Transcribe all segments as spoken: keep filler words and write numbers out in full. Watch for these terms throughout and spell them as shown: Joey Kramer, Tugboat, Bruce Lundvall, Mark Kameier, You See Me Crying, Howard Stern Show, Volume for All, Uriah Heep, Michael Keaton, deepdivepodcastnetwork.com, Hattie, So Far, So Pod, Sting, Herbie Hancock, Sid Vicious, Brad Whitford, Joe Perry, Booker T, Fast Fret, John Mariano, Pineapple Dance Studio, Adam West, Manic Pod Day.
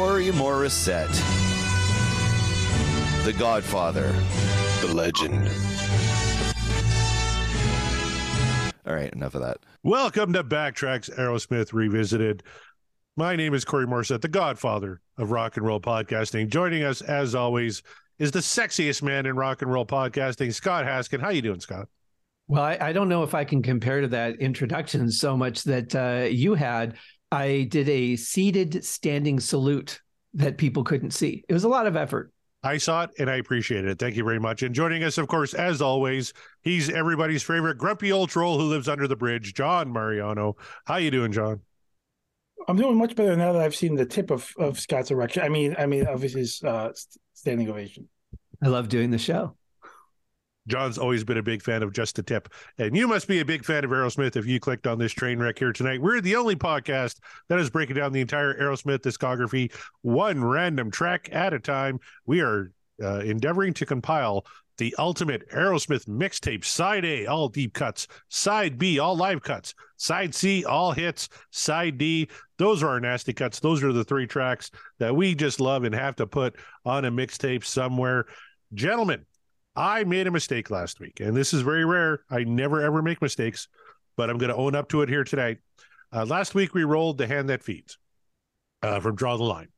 Corey Morissette, the Godfather, the legend. All right, enough of that. Welcome to Backtracks Aerosmith Revisited. My name is Corey Morissette, the Godfather of rock and roll podcasting. Joining us, as always, is the sexiest man in rock and roll podcasting, Scott Haskin. How you doing, Scott? Well, I, I don't know if I can compare to that introduction so much that uh, you had. I did a seated standing salute that people couldn't see. It was a lot of effort. I saw it, and I appreciate it. Thank you very much. And joining us, of course, as always, he's everybody's favorite grumpy old troll who lives under the bridge, John Mariano. How you doing, John? I'm doing much better now that I've seen the tip of, of Scott's erection. I mean, I mean, obviously, his uh, standing ovation. I love doing the show. John's always been a big fan of just the tip. And you must be a big fan of Aerosmith if you clicked on this train wreck here tonight. We're the only podcast that is breaking down the entire Aerosmith discography, one random track at a time. We are uh, endeavoring to compile the ultimate Aerosmith mixtape, side A, all deep cuts, side B, all live cuts, side C, all hits, side D. Those are our nasty cuts. Those are the three tracks that we just love and have to put on a mixtape somewhere. Gentlemen, I made a mistake last week, and this is very rare. I never, ever make mistakes, but I'm going to own up to it here tonight. Uh, last week, we rolled The Hand That Feeds uh, from Draw the Line,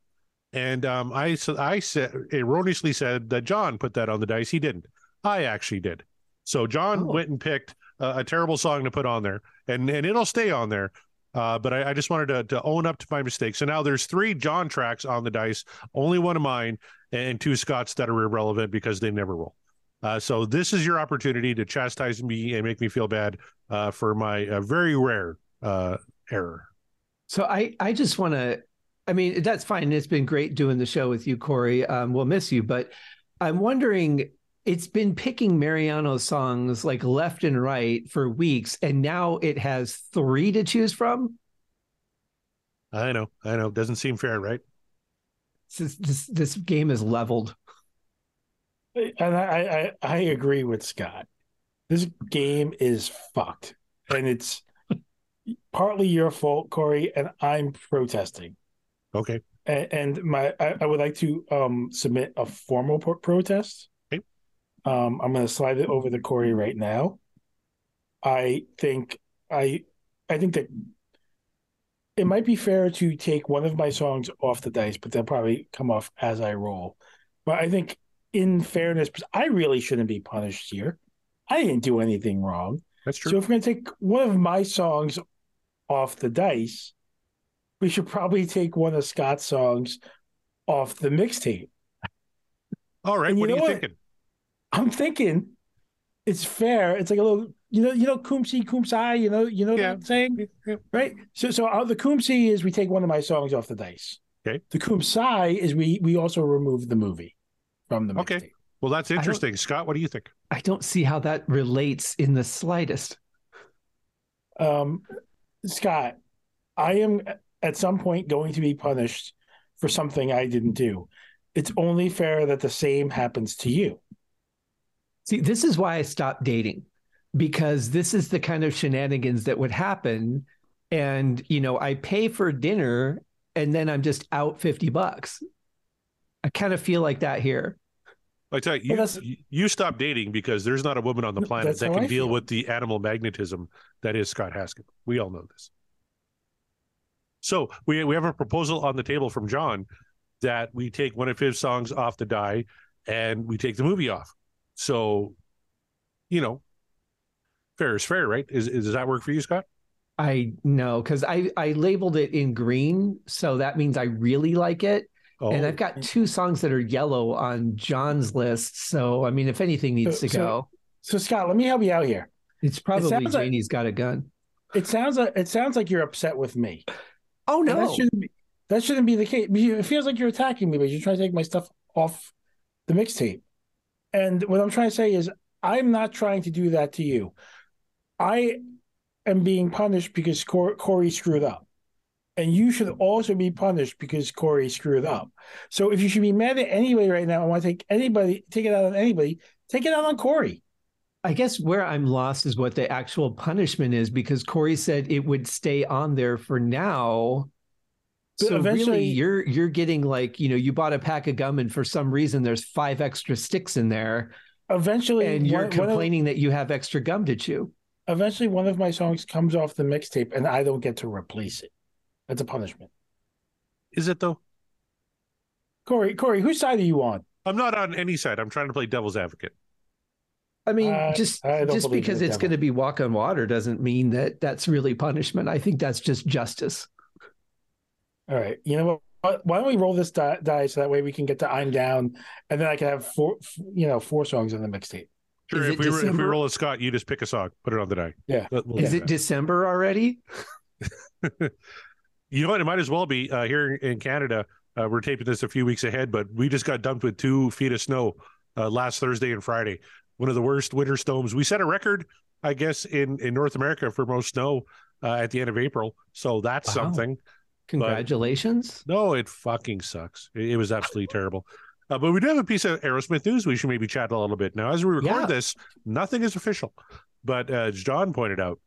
and um, I, so I said, erroneously said that John put that on the dice. He didn't. I actually did. So John oh. went and picked uh, a terrible song to put on there, and, and it'll stay on there, uh, but I, I just wanted to, to own up to my mistake. So now there's three John tracks on the dice, only one of mine, and two Scott's that are irrelevant because they never roll. Uh, so this is your opportunity to chastise me and make me feel bad uh, for my uh, very rare uh, error. So I, I just want to, I mean, that's fine. It's been great doing the show with you, Corey. Um, we'll miss you. But I'm wondering, it's been picking Mariano songs like left and right for weeks, and now it has three to choose from? I know. I know. Doesn't seem fair, right? This, this, this game is leveled. And I, I I agree with Scott. This game is fucked, and it's partly your fault, Corey. And I'm protesting. Okay. And, and my I, I would like to um, submit a formal pro- protest. Okay. Um, I'm going to slide it over to Corey right now. I think I I think that it might be fair to take one of my songs off the dice, but they'll probably come off as I roll. But I think, in fairness, I really shouldn't be punished here. I didn't do anything wrong. That's true. So if we're going to take one of my songs off the dice, we should probably take one of Scott's songs off the mixtape. All right. What are you what? thinking? I'm thinking it's fair. It's like a little, you know, you know, Kumsi, Kumsai, you know, you know yeah. what I'm saying? Yeah. Right. So, so uh, the Kumsi is we take one of my songs off the dice. Okay. The Kumsai is we, we also remove the movie. From the okay, mixtape. Well, that's interesting. Scott, what do you think? I don't see how that relates in the slightest. Um, Scott, I am at some point going to be punished for something I didn't do. It's only fair that the same happens to you. See, this is why I stopped dating, because this is the kind of shenanigans that would happen. And, you know, I pay for dinner and then I'm just out fifty bucks. I kind of feel like that here. I tell you, well, you, you stop dating because there's not a woman on the planet that can I deal feel. with the animal magnetism that is Scott Haskin. We all know this. So we we have a proposal on the table from John that we take one of his songs off the die and we take the movie off. So, you know, fair is fair, right? Is, is does that work for you, Scott? I know, because I, I labeled it in green, so that means I really like it. Oh. And I've got two songs that are yellow on John's list. So, I mean, if anything needs so, to go. So, so, Scott, let me help you out here. It's probably it Janie's like, got a gun. It sounds like it sounds like you're upset with me. Oh, no. That shouldn't, be, that shouldn't be the case. It feels like you're attacking me, but you're trying to take my stuff off the mixtape. And what I'm trying to say is I'm not trying to do that to you. I am being punished because Cor- Corey screwed up. And you should also be punished because Corey screwed up. So if you should be mad at anybody right now and want to take anybody, take it out on anybody, take it out on Corey. I guess where I'm lost is what the actual punishment is, because Corey said it would stay on there for now. So eventually, really, you're you're getting like, you know, you bought a pack of gum and for some reason there's five extra sticks in there. Eventually, and you're one, complaining one of, that you have extra gum to chew. Eventually, one of my songs comes off the mixtape and I don't get to replace it. That's a punishment. Is it though? Corey, Corey, whose side are you on? I'm not on any side. I'm trying to play devil's advocate. I mean, uh, just I just because it's going to be Walk on Water doesn't mean that that's really punishment. I think that's just justice. All right. You know what? Why don't we roll this die, die so that way we can get to I'm Down, and then I can have four, you know, four songs on the mixtape. Sure. If we, were, if we roll a Scott, you just pick a song, put it on the die. Yeah. We'll Is it that. December already? You know what? It might as well be uh, here in Canada. Uh, we're taping this a few weeks ahead, but we just got dumped with two feet of snow uh, last Thursday and Friday. One of the worst winter storms. We set a record, I guess, in, in North America for most snow uh, at the end of April. So that's wow. something. Congratulations. But, no, it fucking sucks. It, it was absolutely terrible. Uh, but we do have a piece of Aerosmith news we should maybe chat a little bit. Now, as we record yeah. this, nothing is official. But uh, as John pointed out,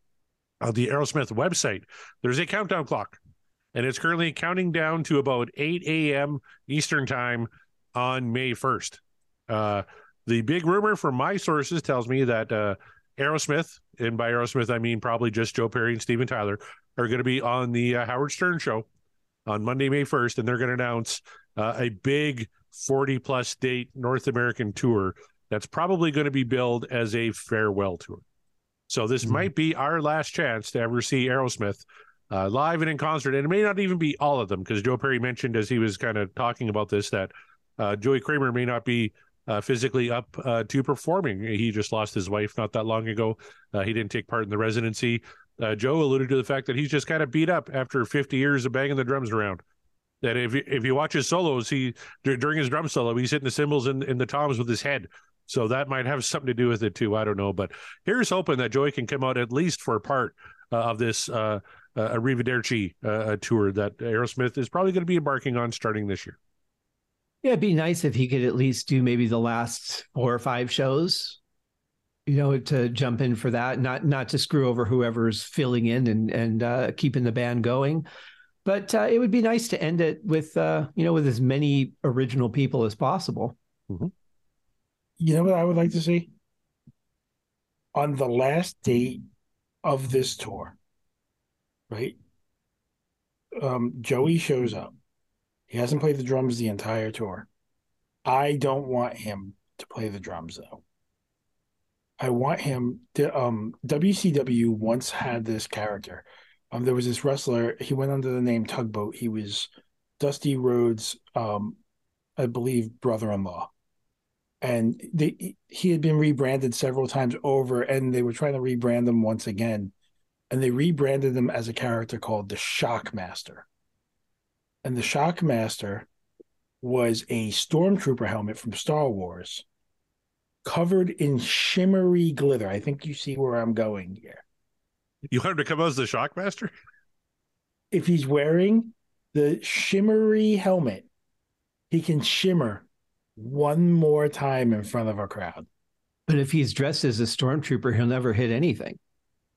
on the Aerosmith website, there's a countdown clock. And it's currently counting down to about eight a.m. Eastern time on May first. Uh, the big rumor from my sources tells me that uh, Aerosmith, and by Aerosmith I mean probably just Joe Perry and Steven Tyler, are going to be on the uh, Howard Stern Show on Monday, May first, and they're going to announce uh, a big forty-plus date North American tour that's probably going to be billed as a farewell tour. So this mm-hmm. might be our last chance to ever see Aerosmith Uh, live and in concert, and it may not even be all of them, because Joe Perry mentioned as he was kind of talking about this that uh, Joey Kramer may not be uh, physically up uh, to performing. He just lost his wife not that long ago. Uh, he didn't take part in the residency. Uh, Joe alluded to the fact that he's just kind of beat up after fifty years of banging the drums around. That if you, if you watch his solos, he during his drum solo, he's hitting the cymbals and, and the toms with his head. So that might have something to do with it too. I don't know, but here's hoping that Joey can come out at least for a part uh, of this Uh, Uh, a Arrivederci uh, tour that Aerosmith is probably going to be embarking on starting this year. Yeah, it'd be nice if he could at least do maybe the last four or five shows, you know, to jump in for that, not not to screw over whoever's filling in and and uh, keeping the band going. But uh, it would be nice to end it with, uh, you know, with as many original people as possible. Mm-hmm. You know what I would like to see? On the last day of this tour, right? Um, Joey shows up. He hasn't played the drums the entire tour. I don't want him to play the drums, though. I want him to... Um, W C W once had this character. Um, there was this wrestler. He went under the name Tugboat. He was Dusty Rhodes, um, I believe, brother-in-law. And they, he had been rebranded several times over, and they were trying to rebrand him once again. And they rebranded them as a character called the Shockmaster. And the Shockmaster was a Stormtrooper helmet from Star Wars covered in shimmery glitter. I think you see where I'm going here. You want him to come out as the Shockmaster? If he's wearing the shimmery helmet, he can shimmer one more time in front of a crowd. But if he's dressed as a Stormtrooper, he'll never hit anything.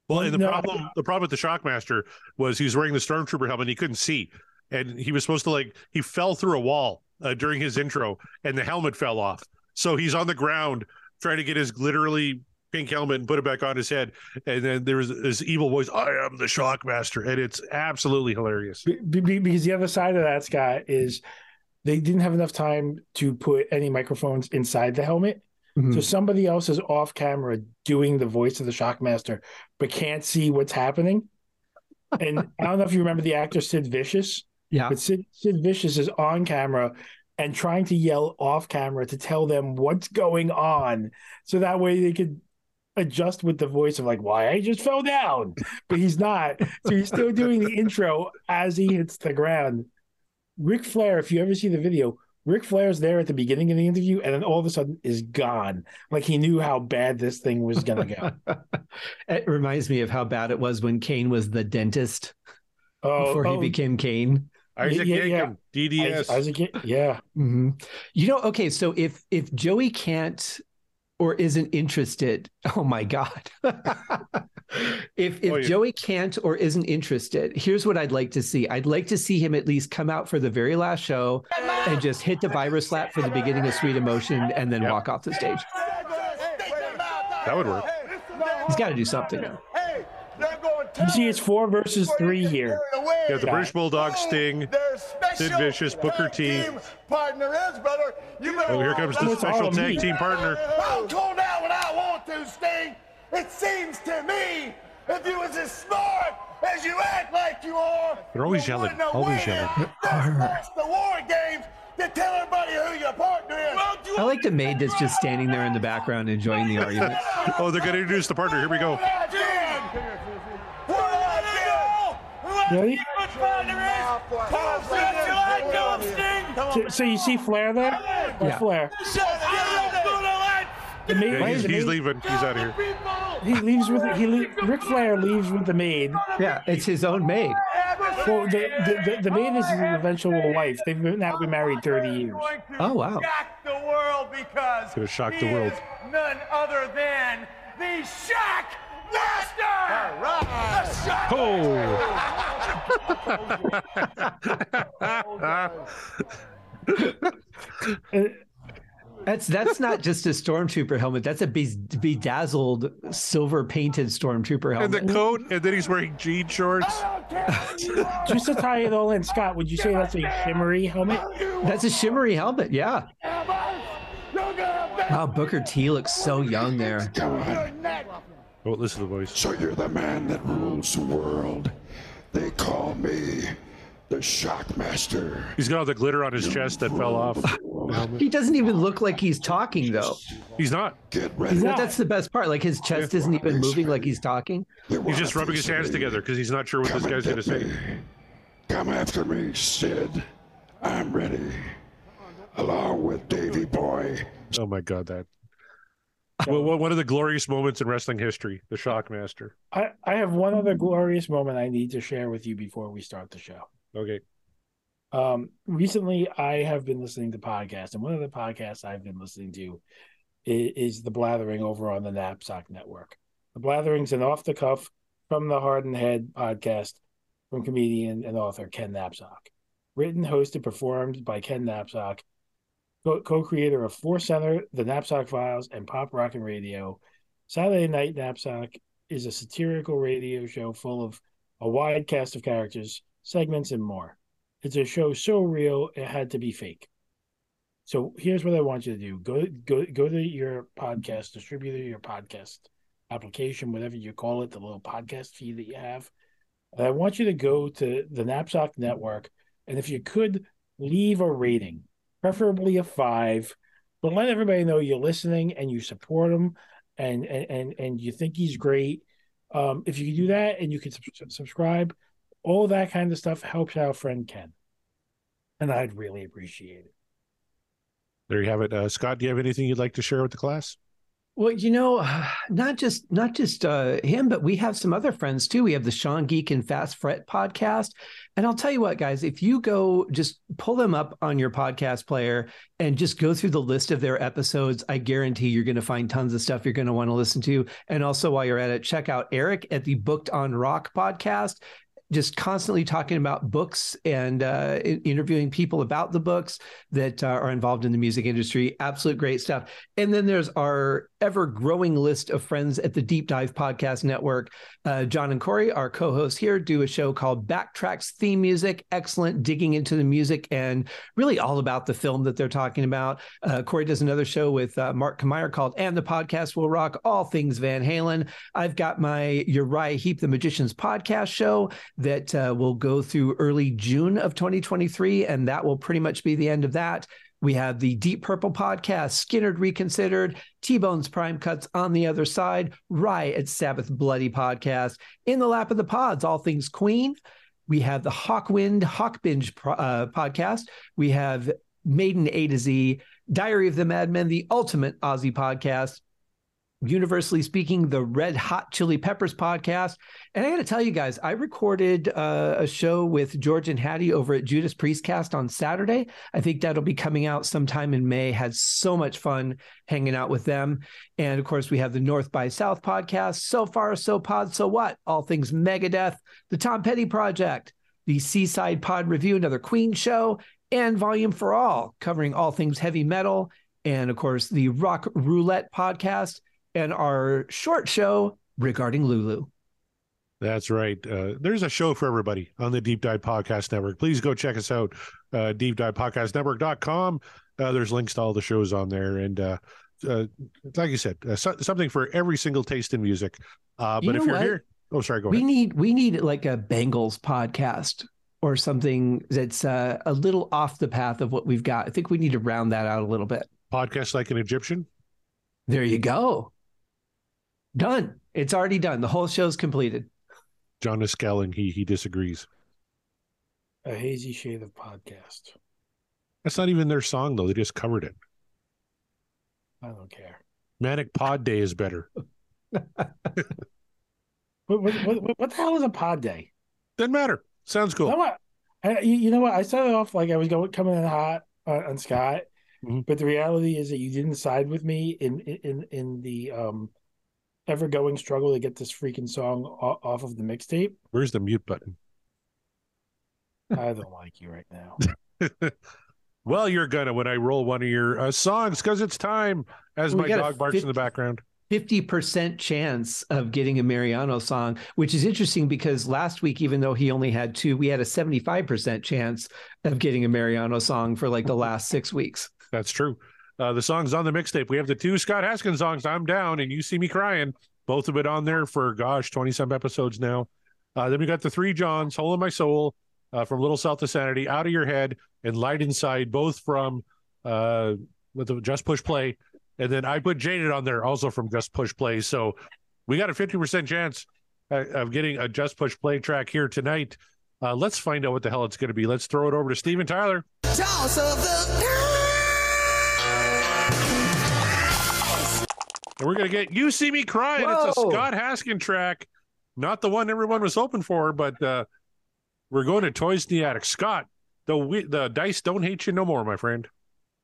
Well, and the no, problem I... the problem with the Shockmaster was he was wearing the Stormtrooper helmet and he couldn't see. And he was supposed to, like, he fell through a wall uh, during his intro and the helmet fell off. So he's on the ground trying to get his glitterly pink helmet and put it back on his head. And then there was this evil voice, "I am the Shockmaster." And it's absolutely hilarious. Be- be- because the other side of that, Scott, is they didn't have enough time to put any microphones inside the helmet. Mm-hmm. So somebody else is off camera doing the voice of the Shockmaster, but can't see what's happening. And I don't know if you remember the actor Sid Vicious. Yeah. But Sid, Sid Vicious is on camera and trying to yell off camera to tell them what's going on. So that way they could adjust with the voice of, like, why I just fell down. But he's not. So he's still doing the intro as he hits the ground. Ric Flair, if you ever see the video, Ric Flair's there at the beginning of the interview, and then all of a sudden is gone. Like he knew how bad this thing was going to go. It reminds me of how bad it was when Kane was the dentist oh, before oh. he became Kane. Isaac, yeah, yeah, yeah. D D S. Isaac, Isaac yeah. Mm-hmm. You know, okay, so if if Joey can't or isn't interested. Oh my God. If if oh, yeah. Joey can't or isn't interested, here's what I'd like to see. I'd like to see him at least come out for the very last show and just hit the virus slap for the beginning of Sweet Emotion and then yep. walk off the stage. That would work. He's got to do something now. You see, it's four versus three here. Yeah, the British Bulldog, Sting, Sid Vicious, Booker T. Oh, here comes the special tag team partner. I'll call now when I want to, Sting. It seems to me, if you was as smart as you act like you are, they're always yelling, always yelling. That's the war games. To tell everybody who your partner is. I like the maid that's just standing there in the background enjoying the argument. Oh, they're going to introduce the partner. Here we go. Really? So, so you see Flair there? Or yeah. Flair. The maid, yeah, he's, the he's maid? leaving. He's out of here. He leaves with he. Le- Ric Flair leaves with the maid. Yeah, it's his own maid. Well, the the, the, the maid is his eventual wife. They've now been married thirty years. Oh wow! Shock the world because he is none other than the Shockmaster. Right. Oh. That's that's not just a Stormtrooper helmet. That's a be- bedazzled, silver-painted Stormtrooper helmet. And the coat, and then he's wearing jean shorts. Just to tie it all in, Scott, would you say that's a shimmery helmet? That's a shimmery helmet, yeah. Wow, Booker T looks so young there. Oh, listen to the voice. So you're the man that rules the world. They call me the Shockmaster. He's got all the glitter on his you chest that fell off. He doesn't even look like he's talking, though. He's not. Get ready. He's not. That's the best part. Like, his chest isn't even moving like he's talking. He's just rubbing his hands together because he's not sure what this guy's going to say. Come after me, Sid. I'm ready. Along with Davey Boy. Oh, my God, that. Well, one of the glorious moments in wrestling history, the Shockmaster. I, I have one other glorious moment I need to share with you before we start the show. Okay. Um, recently, I have been listening to podcasts, and one of the podcasts I've been listening to is, is The Blathering over on the Napzok Network. The Blathering's an off-the-cuff, from-the-heart-and-head podcast from comedian and author Ken Napzok. Written, hosted, performed by Ken Napzok, co- co-creator of Force Center, The Napzok Files, and Pop Rockin' Radio. Saturday Night Napzok is a satirical radio show full of a wide cast of characters, segments, and more. It's a show so real it had to be fake. So here's what I want you to do: go, go, go to your podcast distributor, your podcast application, whatever you call it, the little podcast feed that you have. And I want you to go to the Napzok Network, and if you could, leave a rating, preferably a five, but let everybody know you're listening and you support him, and and and, and you think he's great. Um, if you can do that, and you can sub- subscribe. All that kind of stuff helps our friend Ken, and I'd really appreciate it. There you have it. Uh, Scott, do you have anything you'd like to share with the class? Well, you know, not just not just uh, him, but we have some other friends, too. We have the Sean Geek and Fast Fret podcast. And I'll tell you what, guys, if you go just pull them up on your podcast player and just go through the list of their episodes, I guarantee you're going to find tons of stuff you're going to want to listen to. And also, while you're at it, check out Eric at the Booked on Rock podcast. Just constantly talking about books and uh, interviewing people about the books that uh, are involved in the music industry. Absolute great stuff. And then there's our ever-growing list of friends at the Deep Dive Podcast Network. Uh, John and Corey, our co-hosts here, do a show called Backtracks Theme Music. Excellent, digging into the music and really all about the film that they're talking about. Uh, Corey does another show with uh, Mark Kameier called And the Podcast Will Rock, all things Van Halen. I've got my Uriah Heep, the Magician's podcast show, that uh, will go through early June of twenty twenty-three, and that will pretty much be the end of that. We have the Deep Purple podcast, Skinnerd Reconsidered, T-Bone's Prime Cuts on the Other Side, Riot's Sabbath Bloody podcast, In the Lap of the Pods, All Things Queen. We have the Hawkwind, Hawkbinge pro- uh, podcast. We have Maiden A to Z, Diary of the Madmen, the Ultimate Aussie podcast. universally speaking, the Red Hot Chili Peppers podcast. And I got to tell you guys, I recorded uh, a show with George and Hattie over at Judas Priestcast on Saturday. I think that'll be coming out sometime in May. Had so much fun hanging out with them. And of course, we have the North by South podcast, So Far, So Pod, So What, all things Megadeth, the Tom Petty Project, the Seaside Pod Review, another Queen show, and Volume for All, covering all things heavy metal. And of course, the Rock Roulette podcast, and our short show regarding Lulu. That's right. Uh, there's a show for everybody on the Deep Dive Podcast Network. Please go check us out, uh, deep dive podcast network dot com. Uh, there's links to all the shows on there. And uh, uh, like you said, uh, so- something for every single taste in music. Uh, but you know if you're what? here, oh, sorry, go we ahead. Need, we need like a Bengals podcast or something that's uh, a little off the path of what we've got. I think we need to round that out a little bit. Podcast Like an Egyptian? There you go. Done. It's already done. The whole show's completed. John is scowling. He he disagrees. A Hazy Shade of Podcast. That's not even their song, though. They just covered it. I don't care. Manic Pod Day is better. what, what, what, what the hell is a pod day? Doesn't matter. Sounds cool. You know what? I, you know what? I started off like I was going coming in hot uh, on Scott, mm-hmm. but the reality is that you didn't side with me in in in the um. ever-going struggle to get this freaking song off of the mixtape. Where's the mute button? I don't like you right now. Well, you're gonna when I roll one of your uh, songs, because it's time, as we my dog barks fifty, in the background. fifty percent chance of getting a Mariano song, which is interesting because last week, even though he only had two, we had a seventy-five percent chance of getting a Mariano song for like the last six weeks. That's true. Uh, the songs on the mixtape, we have the two Scott Haskin songs, I'm Down and You See Me Crying, both of it on there for, gosh, twenty-some episodes now. Uh, then we got the three Johns, Hole in My Soul, uh, from Little South of Sanity, Out of Your Head, and Light Inside, both from uh, with the Just Push Play. And then I put Jaded on there, also from Just Push Play. So we got a fifty percent chance uh, of getting a Just Push Play track here tonight. Uh, let's find out what the hell it's going to be. Let's throw it over to Steven Tyler. Toss of the... And we're going to get You See Me Crying. Whoa. It's a Scott Haskin track. Not the one everyone was hoping for, but uh, we're going to Toys in the Attic. Scott, the we, the dice don't hate you no more, my friend.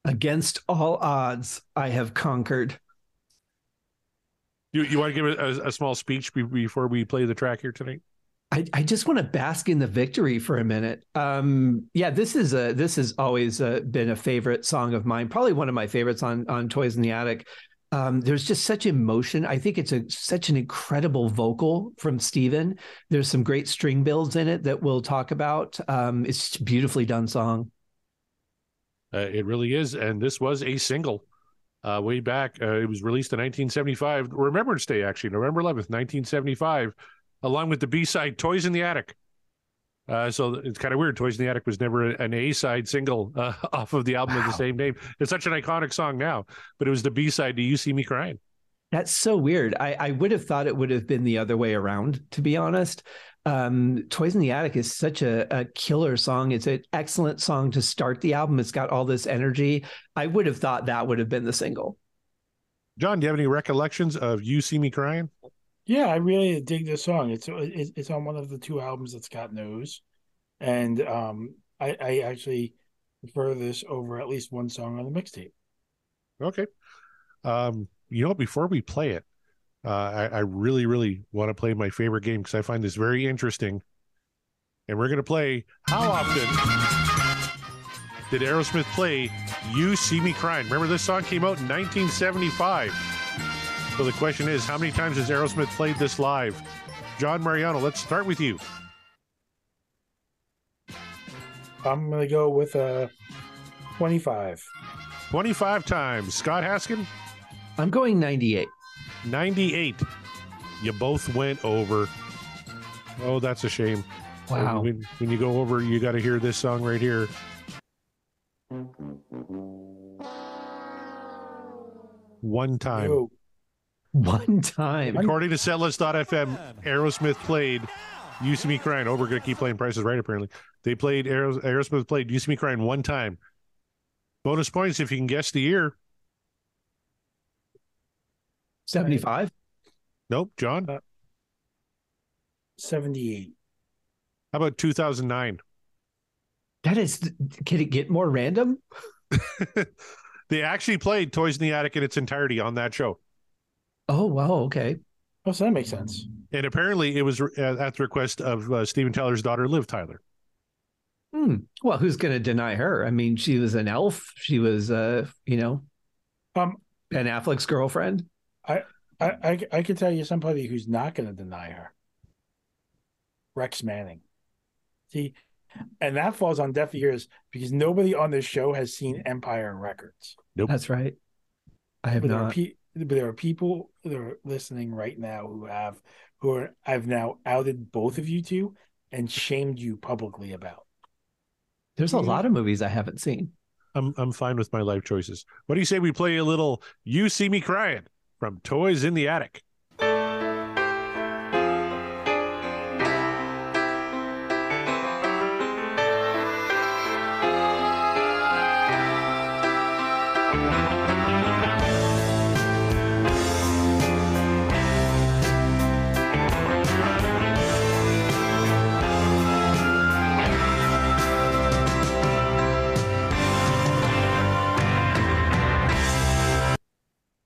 Against all odds, I have conquered. You you want to give a, a small speech before we play the track here tonight? I, I just want to bask in the victory for a minute. Um, yeah, this is a this has always uh, been a favorite song of mine. Probably one of my favorites on on Toys in the Attic. Um, there's just such emotion. I think it's a such an incredible vocal from Steven. There's some great string builds in it that we'll talk about. Um, it's just a beautifully done song. Uh, it really is. And this was a single uh, way back. Uh, it was released in nineteen seventy-five, Remembrance Day, actually, November eleventh, nineteen seventy-five, along with the B-side, Toys in the Attic. Uh, so it's kind of weird. Toys in the Attic was never an A-side single uh, off of the album wow. of the same name. It's such an iconic song now, but it was the B-side to You See Me Crying. That's so weird. I, I would have thought it would have been the other way around, to be honest. Um, Toys in the Attic is such a, a killer song. It's an excellent song to start the album. It's got all this energy. I would have thought that would have been the single. John, do you have any recollections of You See Me Crying? Yeah, I really dig this song. It's it's on one of the two albums that Scott knows, and um, I, I actually prefer this over at least one song on the mixtape. Okay, um, you know, before we play it, uh, I, I really, really want to play my favorite game because I find this very interesting, and we're gonna play. How often did Aerosmith play "You See Me Crying"? Remember, this song came out in nineteen seventy-five. So the question is, how many times has Aerosmith played this live? John Mariano, let's start with you. I'm going to go with uh, twenty-five. twenty-five times. Scott Haskin? I'm going ninety-eight. ninety-eight. You both went over. Oh, that's a shame. Wow. When, when you go over, you got to hear this song right here. One time. Ew. One time. According to setlist dot f m, Aerosmith played You See Me Crying. Oh, we're going to keep playing Price is Right, apparently. They played, Aeros- Aerosmith played You See Me Crying one time. Bonus points if you can guess the year. seventy-five? Nope, John. Uh, seventy-eight. How about two thousand nine? That is, can it get more random? They actually played Toys in the Attic in its entirety on that show. Oh, wow. Okay. Oh, so that makes sense. And apparently it was re- at the request of uh, Steven Tyler's daughter, Liv Tyler. Hmm. Well, who's going to deny her? I mean, she was an elf. She was, uh, you know, um, Ben Affleck's girlfriend. I, I, I, I can tell you somebody who's not going to deny her. Rex Manning. See, and that falls on deaf ears because nobody on this show has seen Empire Records. Nope. That's right. I have but not. There pe- but there are people that are listening right now who have, who are, I've now outed both of you two and shamed you publicly about. There's a lot of movies I haven't seen. I'm I'm fine with my life choices. What do you say we play a little You See Me Crying from Toys in the Attic?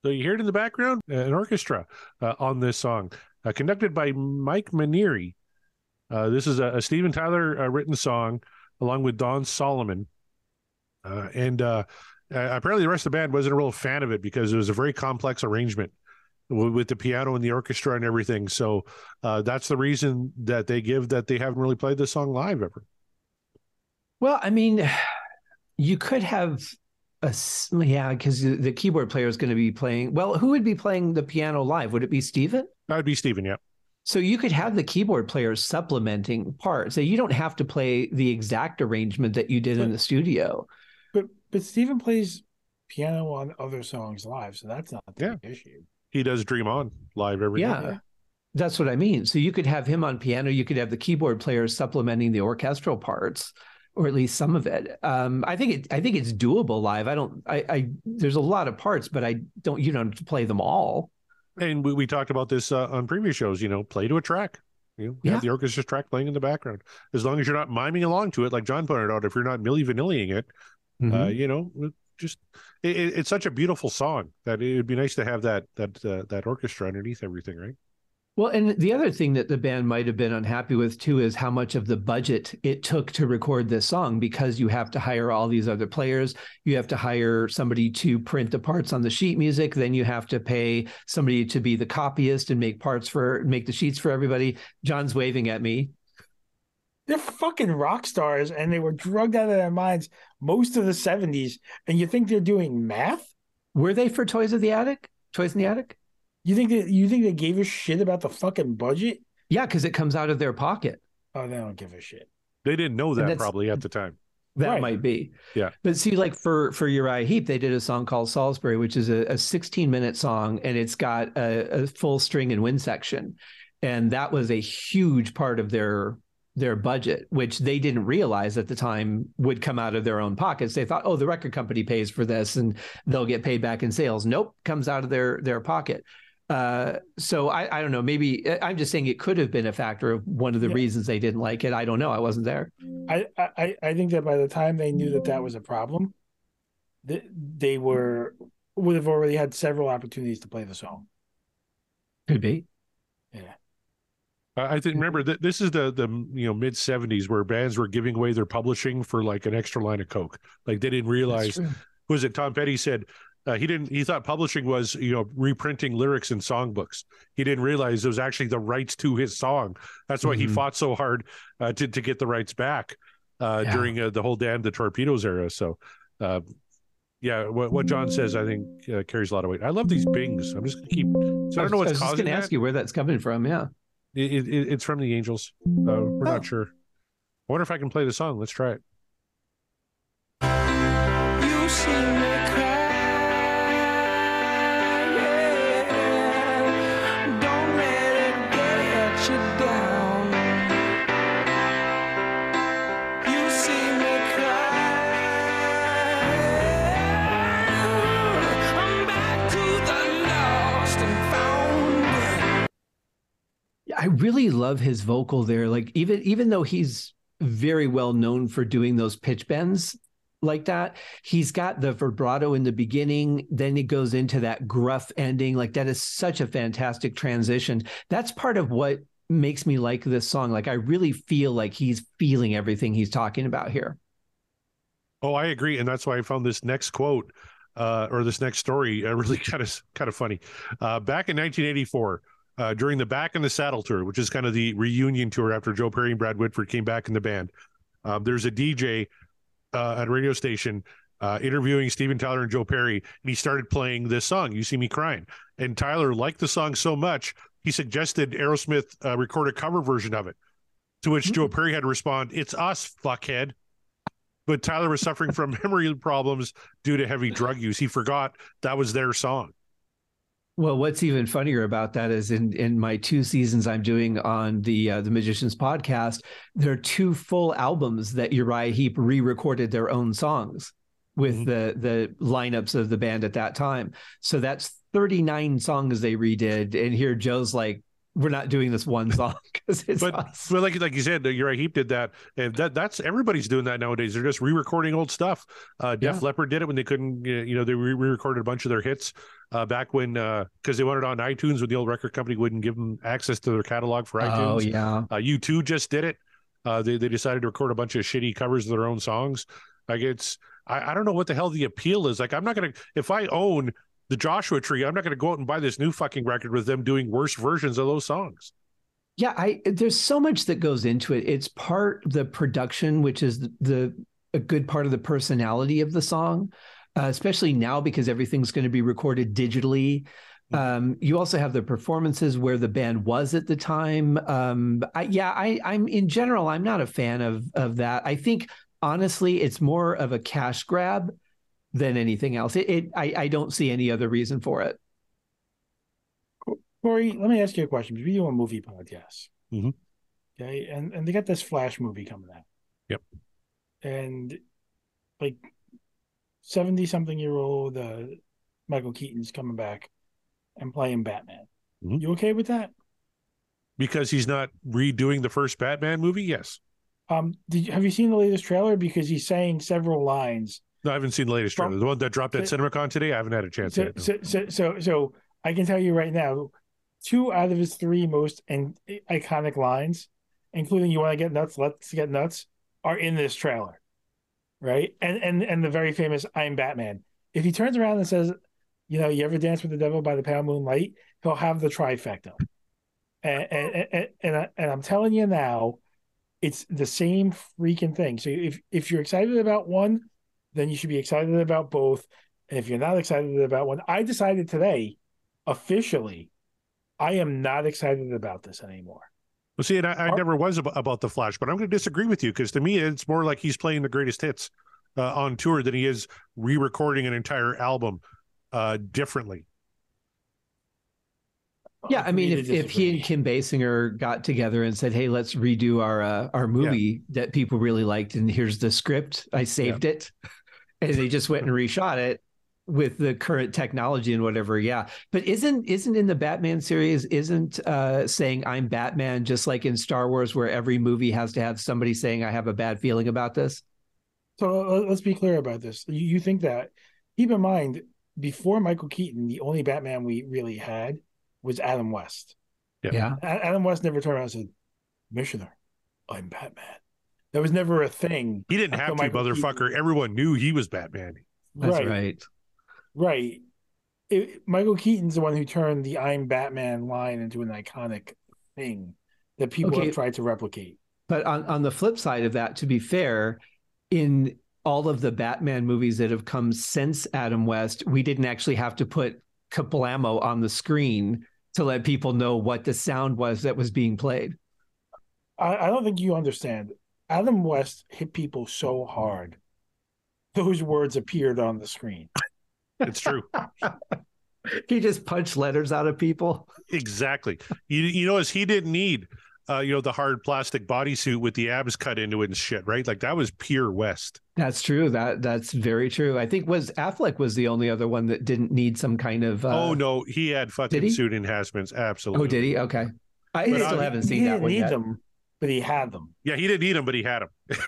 You hear it in the background, uh, an orchestra uh, on this song, uh, conducted by Mike Manieri. Uh, this is a, a Steven Tyler uh, written song, along with Don Solomon. Uh, and uh, uh, apparently the rest of the band wasn't a real fan of it because it was a very complex arrangement w- with the piano and the orchestra and everything. So uh, that's the reason that they give that they haven't really played this song live ever. Well, I mean, you could have... Uh, yeah, because the keyboard player is going to be playing. Well, who would be playing the piano live? Would it be Steven? That would be Steven, yeah. So you could have the keyboard player supplementing parts. So you don't have to play the exact arrangement that you did but, in the studio. But but Steven plays piano on other songs live, so that's not the yeah. issue. He does Dream On live every yeah, day. Yeah, that's what I mean. So you could have him on piano. You could have the keyboard player supplementing the orchestral parts. Or at least some of it. Um, I think it. I think it's doable live. I don't. I, I. There's a lot of parts, but I don't. You don't play them all. And we, we talked about this uh, on previous shows. You know, play to a track. You know, yeah. have the orchestra track playing in the background. As long as you're not miming along to it, like John pointed out, if you're not Milli Vanilli-ing it, mm-hmm. uh, you know, just it, it, it's such a beautiful song that it would be nice to have that that uh, that orchestra underneath everything, right? Well, and the other thing that the band might have been unhappy with, too, is how much of the budget it took to record this song, because you have to hire all these other players. You have to hire somebody to print the parts on the sheet music. Then you have to pay somebody to be the copyist and make parts for make the sheets for everybody. John's waving at me. They're fucking rock stars, and they were drugged out of their minds most of the seventies. And you think they're doing math? Were they for Toys of the Attic? Toys in the Attic? You think that you think they gave a shit about the fucking budget? Yeah, because it comes out of their pocket. Oh, they don't give a shit. They didn't know that probably at the time. That right. might be. Yeah. But see, like for, for Uriah Heep, they did a song called Salisbury, which is a sixteen-minute song, and it's got a, a full string and wind section. And that was a huge part of their their budget, which they didn't realize at the time would come out of their own pockets. They thought, oh, the record company pays for this, and they'll get paid back in sales. Nope, comes out of their their pocket. Uh, so I, I don't know, maybe I'm just saying it could have been a factor of one of the yeah. reasons they didn't like it. I don't know. I wasn't there. I, I, I think that by the time they knew that that was a problem, they, they were, would have already had several opportunities to play the song. Could be. Yeah. I think, remember that this is the, the, you know, mid seventies where bands were giving away their publishing for like an extra line of Coke. Like they didn't realize, was it Tom Petty said, Uh, he didn't. He thought publishing was, you know, reprinting lyrics in songbooks. He didn't realize it was actually the rights to his song. That's why mm-hmm. he fought so hard uh, to to get the rights back uh, yeah. during uh, the whole Damn the Torpedoes era. So, uh, yeah, what, what John says, I think, uh, carries a lot of weight. I love these bings. I'm just gonna keep. So I don't know what's causing that. I was just gonna ask you where that's coming from. Yeah, it, it, it's from the Angels. Uh, we're oh. not sure. I wonder if I can play the song. Let's try it. You see. really love his vocal there. Like even even though he's very well known for doing those pitch bends like that, he's got the vibrato in the beginning, then he goes into that gruff ending. Like that is such a fantastic transition. That's part of what makes me like this song. Like I really feel like he's feeling everything he's talking about here. Oh, I agree. And that's why I found this next quote uh, or this next story uh, really kind of kind of funny. Uh, back in nineteen eighty-four, uh, during the Back in the Saddle tour, which is kind of the reunion tour after Joe Perry and Brad Whitford came back in the band, uh, there's a D J uh, at a radio station uh, interviewing Steven Tyler and Joe Perry, and he started playing this song, You See Me Crying. And Tyler liked the song so much, he suggested Aerosmith uh, record a cover version of it, to which mm-hmm. Joe Perry had to respond, "It's us, fuckhead." But Tyler was suffering from memory problems due to heavy drug use. He forgot that was their song. Well, what's even funnier about that is in, in my two seasons I'm doing on the uh, the Magicians podcast, there are two full albums that Uriah Heep re-recorded their own songs with mm-hmm. the, the lineups of the band at that time. So that's thirty-nine songs they redid. And here Joe's like, we're not doing this one song because it's but, us. But like, like you said, Uriah Heep did that. And that that's everybody's doing that nowadays. They're just re-recording old stuff. Uh, Def yeah. Leppard did it when they couldn't, you know, they re-recorded a bunch of their hits uh, back when, because uh, they wanted it on iTunes when the old record company wouldn't give them access to their catalog for iTunes. Oh, yeah. Uh, U two just did it. Uh, they, they decided to record a bunch of shitty covers of their own songs. Like it's, I, I don't know what the hell the appeal is. Like I'm not going to, if I own The Joshua Tree, I'm not going to go out and buy this new fucking record with them doing worse versions of those songs. Yeah, I there's so much that goes into it. It's part the production, which is the, the a good part of the personality of the song, uh, especially now because everything's going to be recorded digitally. Um, you also have the performances where the band was at the time. Um, I, yeah, I, I'm in general, I'm not a fan of of that. I think honestly, it's more of a cash grab than anything else. It, it I, I don't see any other reason for it. Corey, let me ask you a question. We do a movie podcast. Mm-hmm. Okay. And and they got this Flash movie coming out. Yep. And like seventy something year old uh, Michael Keaton's coming back and playing Batman. Mm-hmm. You okay with that? Because he's not redoing the first Batman movie? Yes. Um, did you, have you seen the latest trailer? Because he's saying several lines. No, I haven't seen the latest trailer. The one that dropped at so, CinemaCon today, I haven't had a chance so, yet. No. So, so, so, so I can tell you right now, two out of his three most and iconic lines, including "You want to get nuts? Let's get nuts," are in this trailer, right? And and and the very famous "I'm Batman." If he turns around and says, "You know, you ever dance with the devil by the pale moonlight?" he'll have the trifecta. And and and, and, I, and I'm telling you now, it's the same freaking thing. So if if you're excited about one, then you should be excited about both. And if you're not excited about one, I decided today, officially, I am not excited about this anymore. Well, see, and I, I never was ab- about The Flash, but I'm going to disagree with you because to me, it's more like he's playing the greatest hits uh, on tour than he is re-recording an entire album uh, differently. Yeah, I mean, if, if he and Kim Basinger got together and said, "Hey, let's redo our uh, our movie yeah. that people really liked, and here's the script, I saved yeah. it," and they just went and reshot it with the current technology and whatever, yeah. But isn't isn't in the Batman series? Isn't uh, saying "I'm Batman" just like in Star Wars, where every movie has to have somebody saying, "I have a bad feeling about this"? So uh, let's be clear about this. You, you think that? Keep in mind, before Michael Keaton, the only Batman we really had was Adam West. Yeah. Adam West never turned around and said, "Commissioner, I'm Batman." That was never a thing. He didn't have to, Michael motherfucker. Keaton. Everyone knew he was Batman. That's right. Right. right. It, Michael Keaton's the one who turned the "I'm Batman" line into an iconic thing that people okay. have tried to replicate. But on, on the flip side of that, to be fair, in all of the Batman movies that have come since Adam West, we didn't actually have to put kablamo on the screen to let people know what the sound was that was being played. I, I don't think you understand. Adam West hit people so hard, those words appeared on the screen. It's true. He just punched letters out of people. Exactly. You you notice he didn't need, uh, you know, the hard plastic bodysuit with the abs cut into it and shit, right? Like that was pure West. That's true. That that's very true. I think was Affleck was the only other one that didn't need some kind of. Uh... Oh no, he had fucking he? suit enhancements. Absolutely. Oh, did he? Okay. I but still I, haven't seen that one yet. He didn't need them, but he had them. Yeah, he didn't need them, but he had them.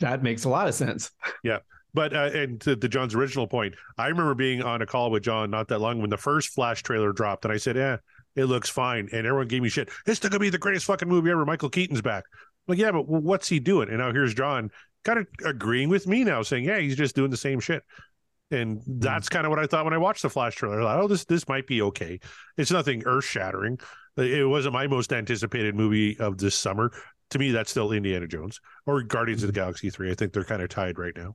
That makes a lot of sense. Yeah. But, uh, and to, to John's original point, I remember being on a call with John not that long when the first Flash trailer dropped, and I said, eh, it looks fine. And everyone gave me shit. It's going to be the greatest fucking movie ever. Michael Keaton's back. I'm like, yeah, but what's he doing? And now here's John kind of agreeing with me now, saying, yeah, he's just doing the same shit. And that's kind of what I thought when I watched the Flash trailer. I thought, oh, this this might be okay. It's nothing earth-shattering. It wasn't my most anticipated movie of this summer. To me, that's still Indiana Jones or Guardians of the Galaxy three. I think they're kind of tied right now.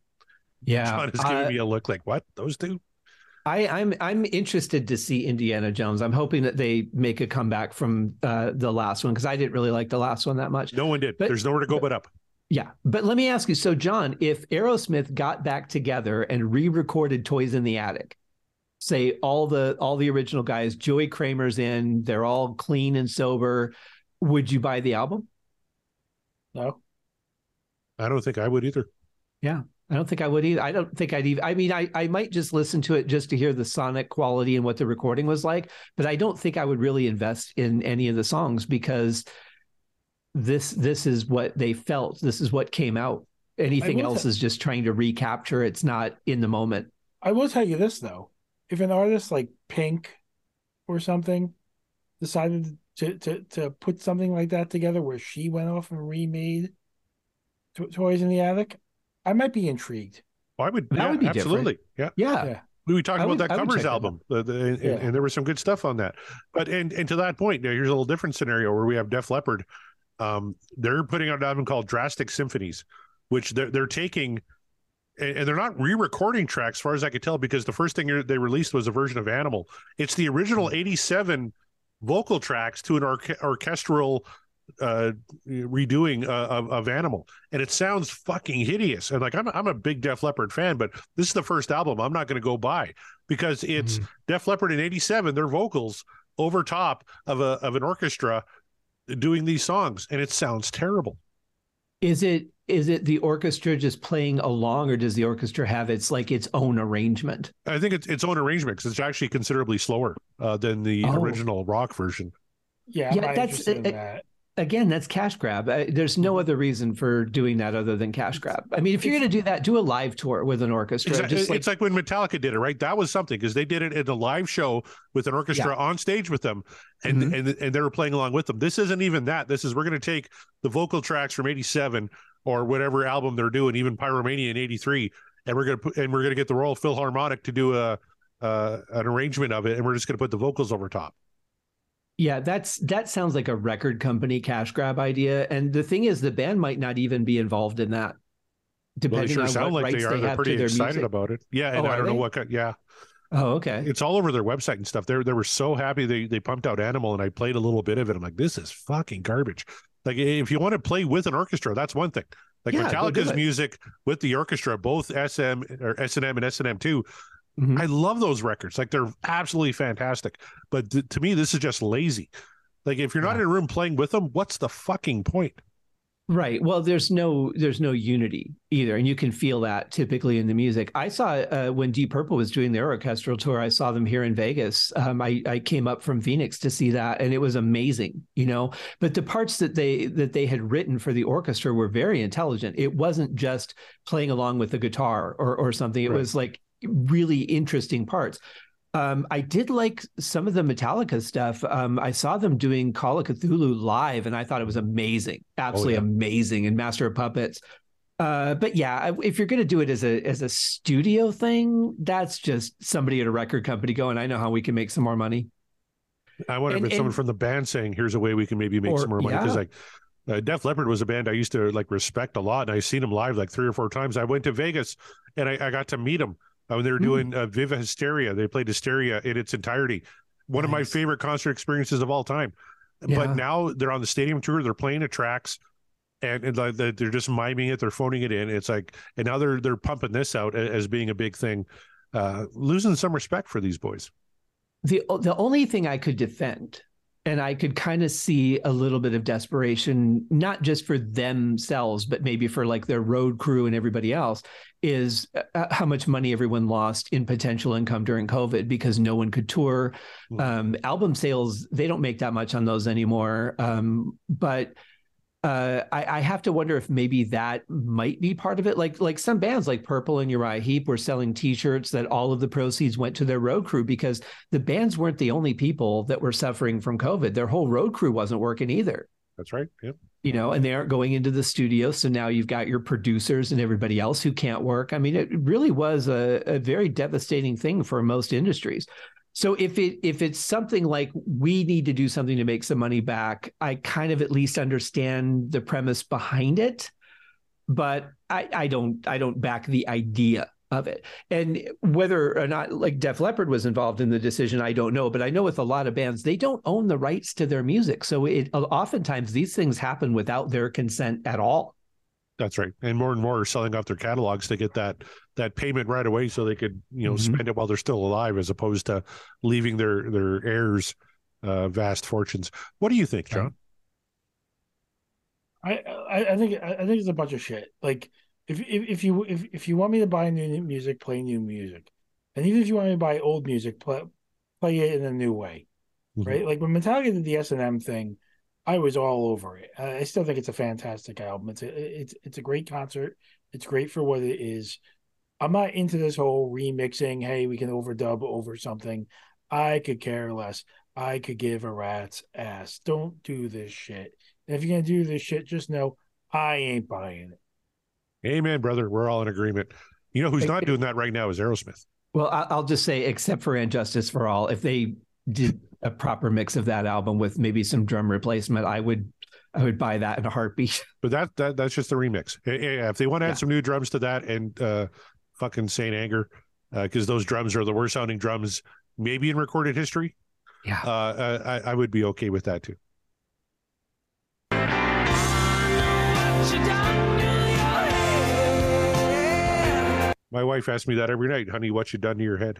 Yeah, John is giving uh, me a look like, what, those two? I, I'm I'm interested to see Indiana Jones. I'm hoping that they make a comeback from uh, the last one, because I didn't really like the last one that much. No one did. But there's nowhere to go but, but up. Yeah. But let me ask you, so John, if Aerosmith got back together and re-recorded Toys in the Attic, say all the all the original guys, Joey Kramer's in, they're all clean and sober, would you buy the album? No. I don't think I would either. Yeah. I don't think I would either. I don't think I'd even, I mean, I, I might just listen to it just to hear the sonic quality and what the recording was like, but I don't think I would really invest in any of the songs, because this, this is what they felt. This is what came out. Anything else is just trying to recapture. It's not in the moment. I will tell you this though. If an artist like Pink or something decided to, to, to put something like that together where she went off and remade to- Toys in the Attic, I might be intrigued. Well, I would, that yeah, would be absolutely. Yeah. yeah. Yeah. We talked I about would, that covers album, the, the, and, yeah. and there was some good stuff on that. But, and, and to that point, now here's a little different scenario where we have Def Leppard. Um, they're putting out an album called Drastic Symphonies, which they're, they're taking, and, and they're not re-recording tracks, as far as I could tell, because the first thing they released was a version of Animal. It's the original eighty-seven vocal tracks to an orche- orchestral uh redoing uh, of, of Animal, and it sounds fucking hideous. And like, I'm, I'm a big Def Leppard fan, but this is the first album I'm not going to go buy, because it's mm-hmm. Def Leppard in eighty-seven, their vocals over top of a of an orchestra doing these songs, and it sounds terrible. Is it is it the orchestra just playing along, or does the orchestra have its like its own arrangement? I think it's its own arrangement, because it's actually considerably slower uh, than the oh. original rock version. Yeah, yeah, that's it, that. Again, that's cash grab. There's no other reason for doing that other than cash grab. I mean, if you're going to do that, do a live tour with an orchestra. Exactly. Just like... It's like when Metallica did it, right? That was something, because they did it at a live show with an orchestra yeah. on stage with them, and, mm-hmm. and and they were playing along with them. This isn't even that. This is, we're going to take the vocal tracks from eighty-seven or whatever album they're doing, even Pyromania in eighty-three, and we're going to and we're going to get the Royal Philharmonic to do a uh, an arrangement of it, and we're just going to put the vocals over top. Yeah, that's that sounds like a record company cash grab idea. And the thing is, the band might not even be involved in that. Depending well, they sure on sound what like rights they are. They They're pretty their excited music. About it. Yeah, and oh, I don't they? know what kind. Yeah. Oh, okay. It's all over their website and stuff. They they were so happy they they pumped out Animal, and I played a little bit of it. I'm like, this is fucking garbage. Like, if you want to play with an orchestra, that's one thing. Like yeah, Metallica's music with the orchestra, both S M or S and M and S and M two. Mm-hmm. I love those records. Like, they're absolutely fantastic. But th- to me, this is just lazy. Like, if you're not yeah. in a room playing with them, what's the fucking point? Right. Well, there's no there's no unity either. And you can feel that typically in the music. I saw uh, when Deep Purple was doing their orchestral tour, I saw them here in Vegas. Um, I, I came up from Phoenix to see that, and it was amazing, you know. But the parts that they that they had written for the orchestra were very intelligent. It wasn't just playing along with the guitar or, or something. It right. was like really interesting parts. Um, I did like some of the Metallica stuff. Um, I saw them doing Call of Cthulhu live, and I thought it was amazing, absolutely oh, yeah. amazing, and Master of Puppets. Uh, but yeah, if you're going to do it as a as a studio thing, that's just somebody at a record company going, I know how we can make some more money. I wonder and, if it's and, someone from the band saying, here's a way we can maybe make or, some more money. Because yeah. like Uh, Def Leppard was a band I used to like respect a lot, and I've seen them live like three or four times. I went to Vegas, and I, I got to meet them. When they were doing uh, Viva Hysteria, they played Hysteria in its entirety. One nice. of my favorite concert experiences of all time. Yeah. But now they're on the stadium tour. They're playing the tracks, and, and like, they're just miming it. They're phoning it in. It's like, and now they're they're pumping this out as being a big thing. Uh, losing some respect for these boys. The the only thing I could defend And I could kind of see a little bit of desperation, not just for themselves, but maybe for like their road crew and everybody else, is how much money everyone lost in potential income during COVID because no one could tour. Mm-hmm. Um, album sales, they don't make that much on those anymore. Um, but uh, I, I have to wonder if maybe that might be part of it. Like, like some bands like Purple and Uriah Heep were selling t-shirts that all of the proceeds went to their road crew because the bands weren't the only people that were suffering from COVID. Their whole road crew wasn't working either. That's right. Yep. You know, and they aren't going into the studio. So now you've got your producers and everybody else who can't work. I mean, it really was a, a very devastating thing for most industries. So if it if it's something like we need to do something to make some money back, I kind of at least understand the premise behind it, but I, I don't I don't back the idea of it. And whether or not like Def Leppard was involved in the decision, I don't know. But I know with a lot of bands, they don't own the rights to their music. So it oftentimes these things happen without their consent at all. That's right. And more and more are selling off their catalogs to get that that payment right away so they could, you know, mm-hmm. spend it while they're still alive as opposed to leaving their their heirs uh, vast fortunes. What do you think, John? I, I, I think I think it's a bunch of shit. Like If, if if you if, if you want me to buy new music, play new music, and even if you want me to buy old music, play play it in a new way, mm-hmm. right? Like when Metallica did the S and M thing, I was all over it. I still think it's a fantastic album. It's a, it's it's a great concert. It's great for what it is. I'm not into this whole remixing. Hey, we can overdub over something. I could care less. I could give a rat's ass. Don't do this shit. And if you're gonna do this shit, just know I ain't buying it. Amen, brother. We're all in agreement. You know who's not doing that right now is Aerosmith. Well, I'll just say, except for "And Justice for All," if they did a proper mix of that album with maybe some drum replacement, I would, I would buy that in a heartbeat. But that, that that's just the remix. If they want to add yeah. some new drums to that and uh, fucking Saint Anger, because uh, those drums are the worst sounding drums maybe in recorded history. Yeah, uh, I, I would be okay with that too. My wife asks me that every night. Honey, what you done to your head?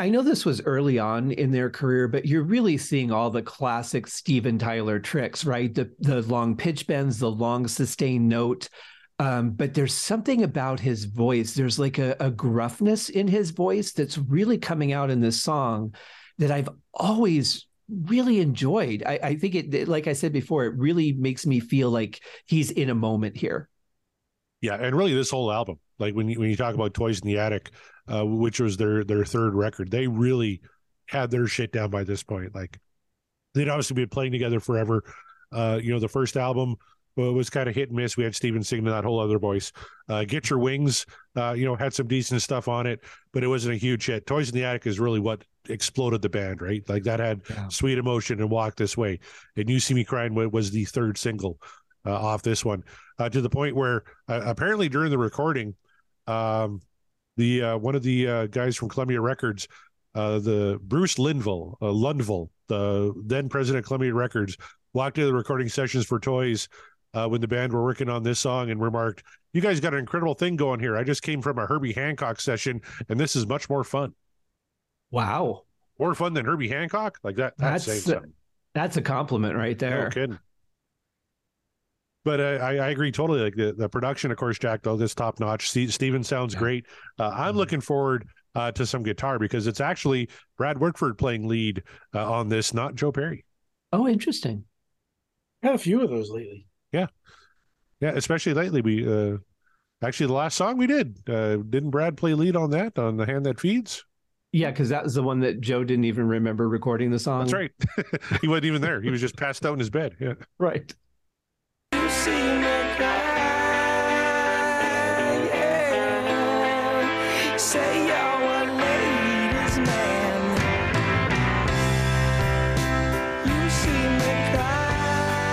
I know this was early on in their career, but you're really seeing all the classic Steven Tyler tricks, right? The the long pitch bends, the long sustained note. Um, but there's something about his voice. There's like a, a gruffness in his voice that's really coming out in this song that I've always really enjoyed. I, I think it, like I said before, it really makes me feel like he's in a moment here. Yeah, and really this whole album, like when you, when you talk about Toys in the Attic, uh, which was their their third record, they really had their shit down by this point. Like they'd obviously been playing together forever. Uh, you know, the first album was kind of hit and miss. We had Steven singing that whole other voice. Uh, Get Your Wings, uh, you know, had some decent stuff on it, but it wasn't a huge hit. Toys in the Attic is really what exploded the band, right? Like that had yeah. Sweet Emotion and Walk This Way. And You See Me Crying was the third single. Uh, off this one uh, to the point where uh, apparently during the recording um, the uh, one of the uh, guys from Columbia Records uh, the Bruce Lundvall, uh, Lundvall, the then president of Columbia Records, walked into the recording sessions for Toys uh, when the band were working on this song and remarked, "You guys got an incredible thing going here. I just came from a Herbie Hancock session and this is much more fun." Wow. More fun than Herbie Hancock? Like that. That that's, saves a, that's a compliment right there. No kidding. But I, I agree totally. Like the, the production, of course, Jack, though, this top notch. Steven sounds yeah. great. Uh, I'm mm-hmm. looking forward uh, to some guitar because it's actually Brad Whitford playing lead uh, on this, not Joe Perry. Oh, interesting. Had a few of those lately. Yeah. Yeah, especially lately. We uh, actually, the last song we did, uh, didn't Brad play lead on that, on The Hand That Feeds? Yeah, because that was the one that Joe didn't even remember recording the song. That's right. He wasn't even there. He was just passed out in his bed. Yeah. Right. Say you're a ladies' man. You see me cry.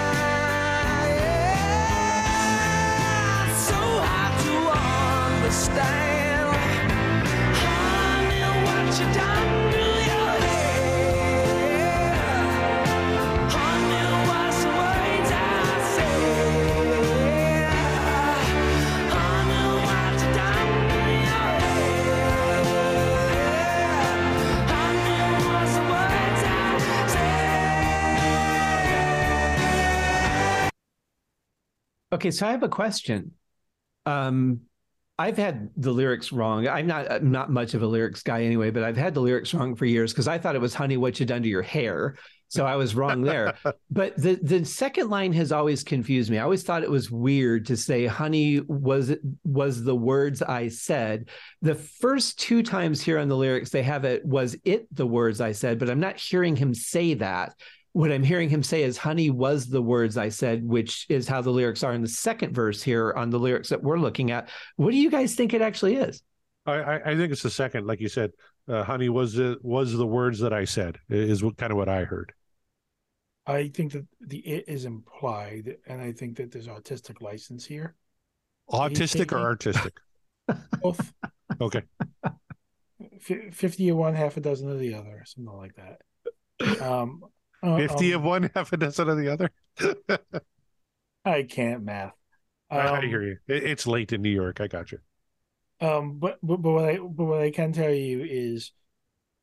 Okay, so I have a question. Um, I've had the lyrics wrong. I'm not I'm not much of a lyrics guy anyway, but I've had the lyrics wrong for years because I thought it was "Honey, what you done to your hair." So I was wrong there. But the the second line has always confused me. I always thought it was weird to say "Honey was was the words I said." The first two times here on the lyrics, they have it "was it the words I said," but I'm not hearing him say that. What I'm hearing him say is "honey was the words I said," which is how the lyrics are in the second verse here on the lyrics that we're looking at. What do you guys think it actually is? I, I think it's the second, like you said, uh, "honey was the, was the words that I said" is what, kind of what I heard. I think that the "it" is implied, and I think that there's artistic license here. Autistic or artistic? Both. Okay. fifty of one, half a dozen of the other, something like that. Um, fifty um, of one, half a dozen of the other. I can't math. Um, I hear you. It, it's late in New York. I got you. Um, but but but what I but what I can tell you is,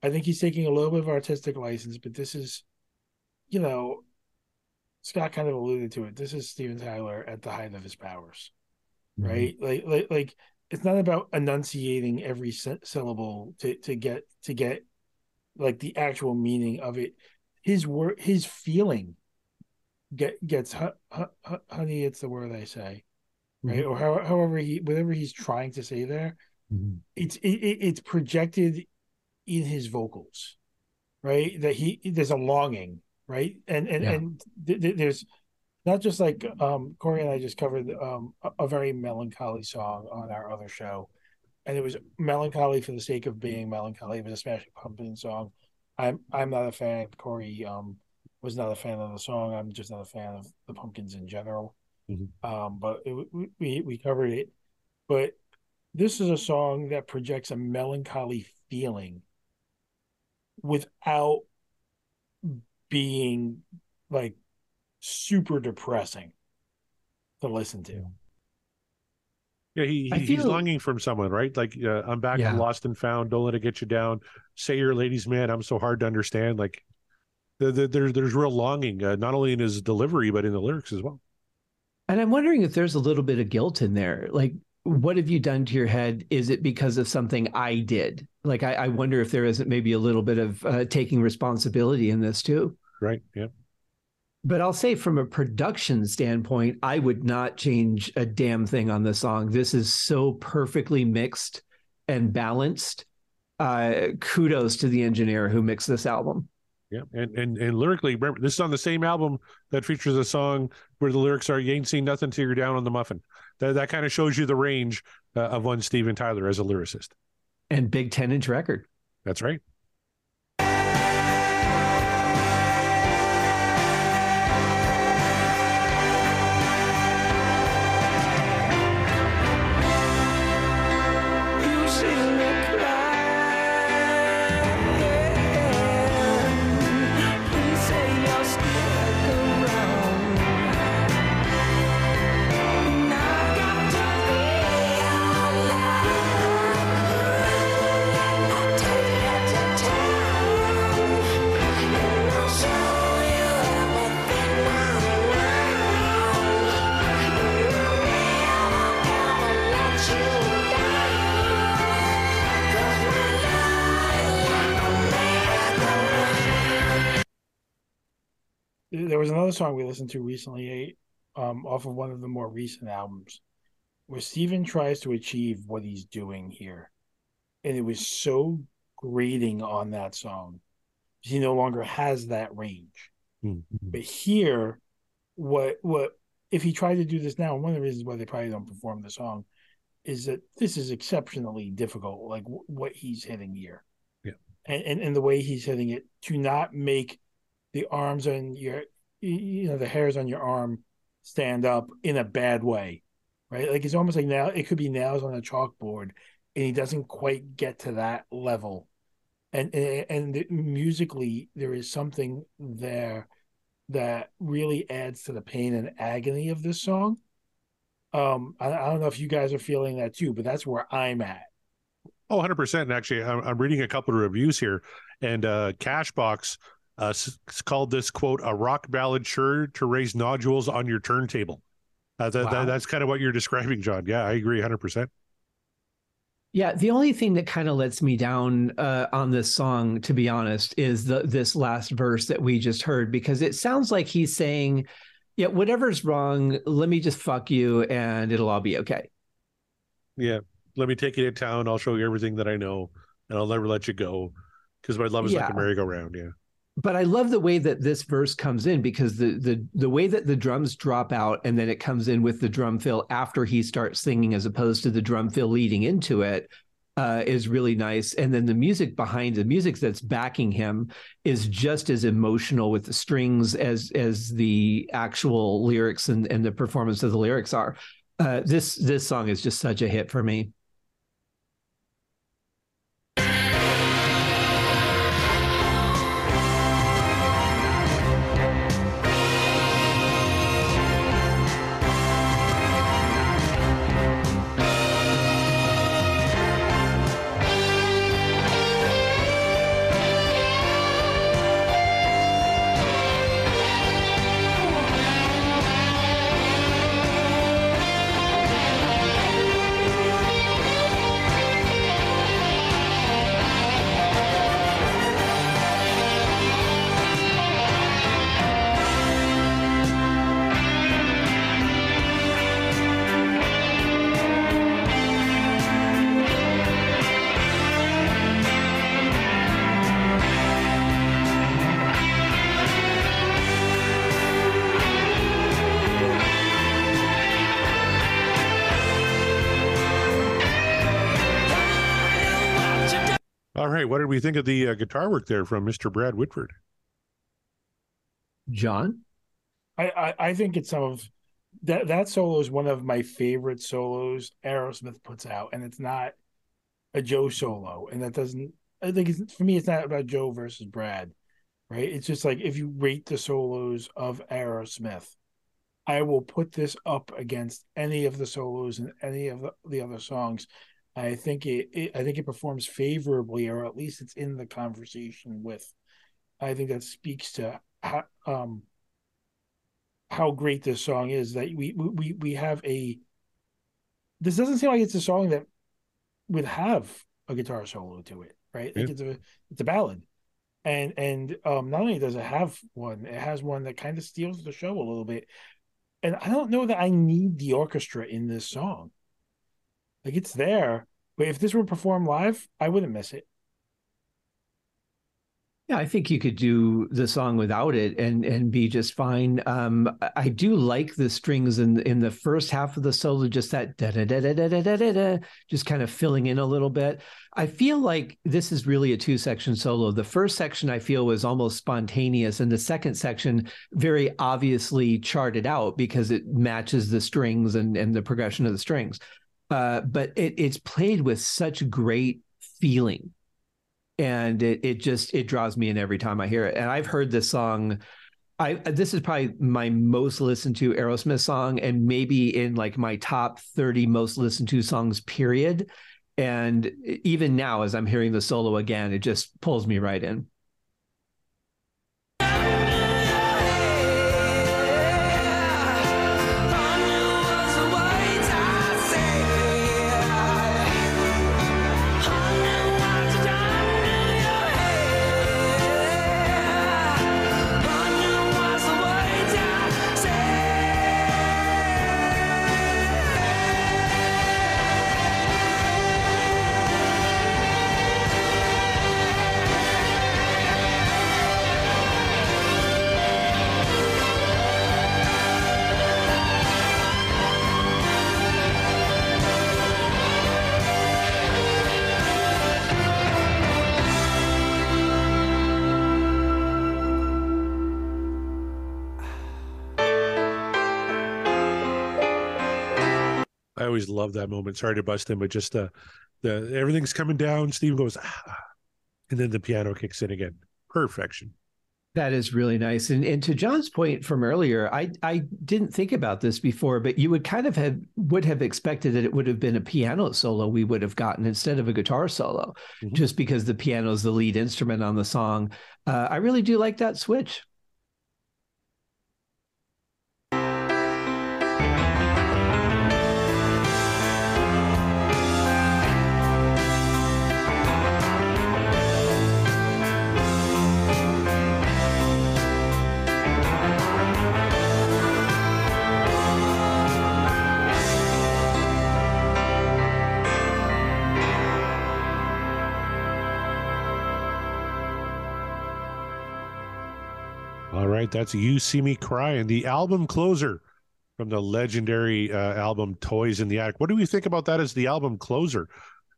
I think he's taking a little bit of artistic license. But this is, you know, Scott kind of alluded to it. This is Steven Tyler at the height of his powers, mm-hmm. right? Like like like it's not about enunciating every syllable to to get to get like the actual meaning of it. His word, his feeling, get gets "honey, it's the word I say," right? Mm-hmm. Or how, however he, whatever he's trying to say there, mm-hmm. it's it, it's projected in his vocals, right? That he there's a longing, right? And and yeah. and th- th- there's not just like um, Corey and I just covered um, a, a very melancholy song on our other show, and it was melancholy for the sake of being melancholy. It was a Smashing Pumpkins song. I'm I'm not a fan. Corey um, was not a fan of the song. I'm just not a fan of the Pumpkins in general. Mm-hmm. Um, but it, we we covered it. But this is a song that projects a melancholy feeling without being like super depressing to listen to. Yeah, he, he, feel... he's longing from someone, right? Like, uh, I'm back yeah. lost and found. Don't let it get you down. Say you're a ladies' man. I'm so hard to understand. Like, the, the, there, there's real longing, uh, not only in his delivery, but in the lyrics as well. And I'm wondering if there's a little bit of guilt in there. Like, what have you done to your head? Is it because of something I did? Like, I, I wonder if there isn't maybe a little bit of uh, taking responsibility in this too. Right, yeah. But I'll say from a production standpoint, I would not change a damn thing on the song. This is so perfectly mixed and balanced. Uh, kudos to the engineer who mixed this album. Yeah, and, and and lyrically, remember, this is on the same album that features a song where the lyrics are, "You ain't seen nothing till you're down on the muffin." That, that kind of shows you the range uh, of one Steven Tyler as a lyricist. And big ten-inch record. That's right. There was another song we listened to recently um, off of one of the more recent albums where Steven tries to achieve what he's doing here. And it was so grating on that song. He no longer has that range. Mm-hmm. But here, what what if he tried to do this now, one of the reasons why they probably don't perform the song is that this is exceptionally difficult, like w- what he's hitting here. Yeah. And, and, and the way he's hitting it to not make the arms and your, you know, the hairs on your arm stand up in a bad way, right? Like, it's almost like now it could be nails on a chalkboard, and he doesn't quite get to that level and and, and musically there is something there that really adds to the pain and agony of this song. Um, I, I don't know if you guys are feeling that too, but that's where I'm at. Oh, one hundred percent. And actually, I'm, I'm reading a couple of reviews here, and uh, Cashbox uh, called this, quote, a rock ballad sure to raise nodules on your turntable. Uh, that, wow. that, that's kind of what you're describing, John. Yeah, I agree one hundred percent. Yeah, the only thing that kind of lets me down uh, on this song, to be honest, is the this last verse that we just heard, because it sounds like he's saying, yeah, whatever's wrong, let me just fuck you and it'll all be okay. Yeah, let me take you to town. I'll show you everything that I know and I'll never let you go because my love is yeah. like a merry-go-round. Yeah. But I love the way that this verse comes in, because the the the way that the drums drop out and then it comes in with the drum fill after he starts singing, as opposed to the drum fill leading into it, uh, is really nice. And then the music behind the music that's backing him is just as emotional with the strings as as the actual lyrics and, and the performance of the lyrics are. Uh, this this song is just such a hit for me. What did we think of the uh, guitar work there from Mister Brad Whitford? John? I, I, I think it's some of that, that solo is one of my favorite solos Aerosmith puts out, and it's not a Joe solo. And that doesn't, I think it's, for me, it's not about Joe versus Brad, right? It's just like, if you rate the solos of Aerosmith, I will put this up against any of the solos and any of the, the other songs. I think it, it. I think it performs favorably, or at least it's in the conversation with. I think that speaks to how, um, how great this song is. That we we we have a. This doesn't seem like it's a song that would have a guitar solo to it, right? Yeah. Like it's a it's a ballad, and and um, not only does it have one, it has one that kind of steals the show a little bit. And I don't know that I need the orchestra in this song. Like, it's there, but if this were performed live, I wouldn't miss it. Yeah, I think you could do the song without it and and be just fine. Um, I do like the strings in in the first half of the solo, just that da da da da da da da da, just kind of filling in a little bit. I feel like this is really a two section solo. The first section I feel was almost spontaneous, and the second section very obviously charted out because it matches the strings and and the progression of the strings. Uh, but it, it's played with such great feeling, and it it just it draws me in every time I hear it. And I've heard this song. I this is probably my most listened to Aerosmith song, and maybe in like my top thirty most listened to songs, period. And even now, as I'm hearing the solo again, it just pulls me right in. I always love that moment. Sorry to bust in, but just uh, the everything's coming down. Steve goes, ah, and then the piano kicks in again. Perfection. That is really nice. And and to John's point from earlier, I, I didn't think about this before, but you would kind of have would have expected that it would have been a piano solo we would have gotten instead of a guitar solo, mm-hmm. just because the piano is the lead instrument on the song. Uh, I really do like that switch. Right, that's You See Me Crying, the album closer from the legendary uh, album Toys in the Attic. What do we think about that as the album closer?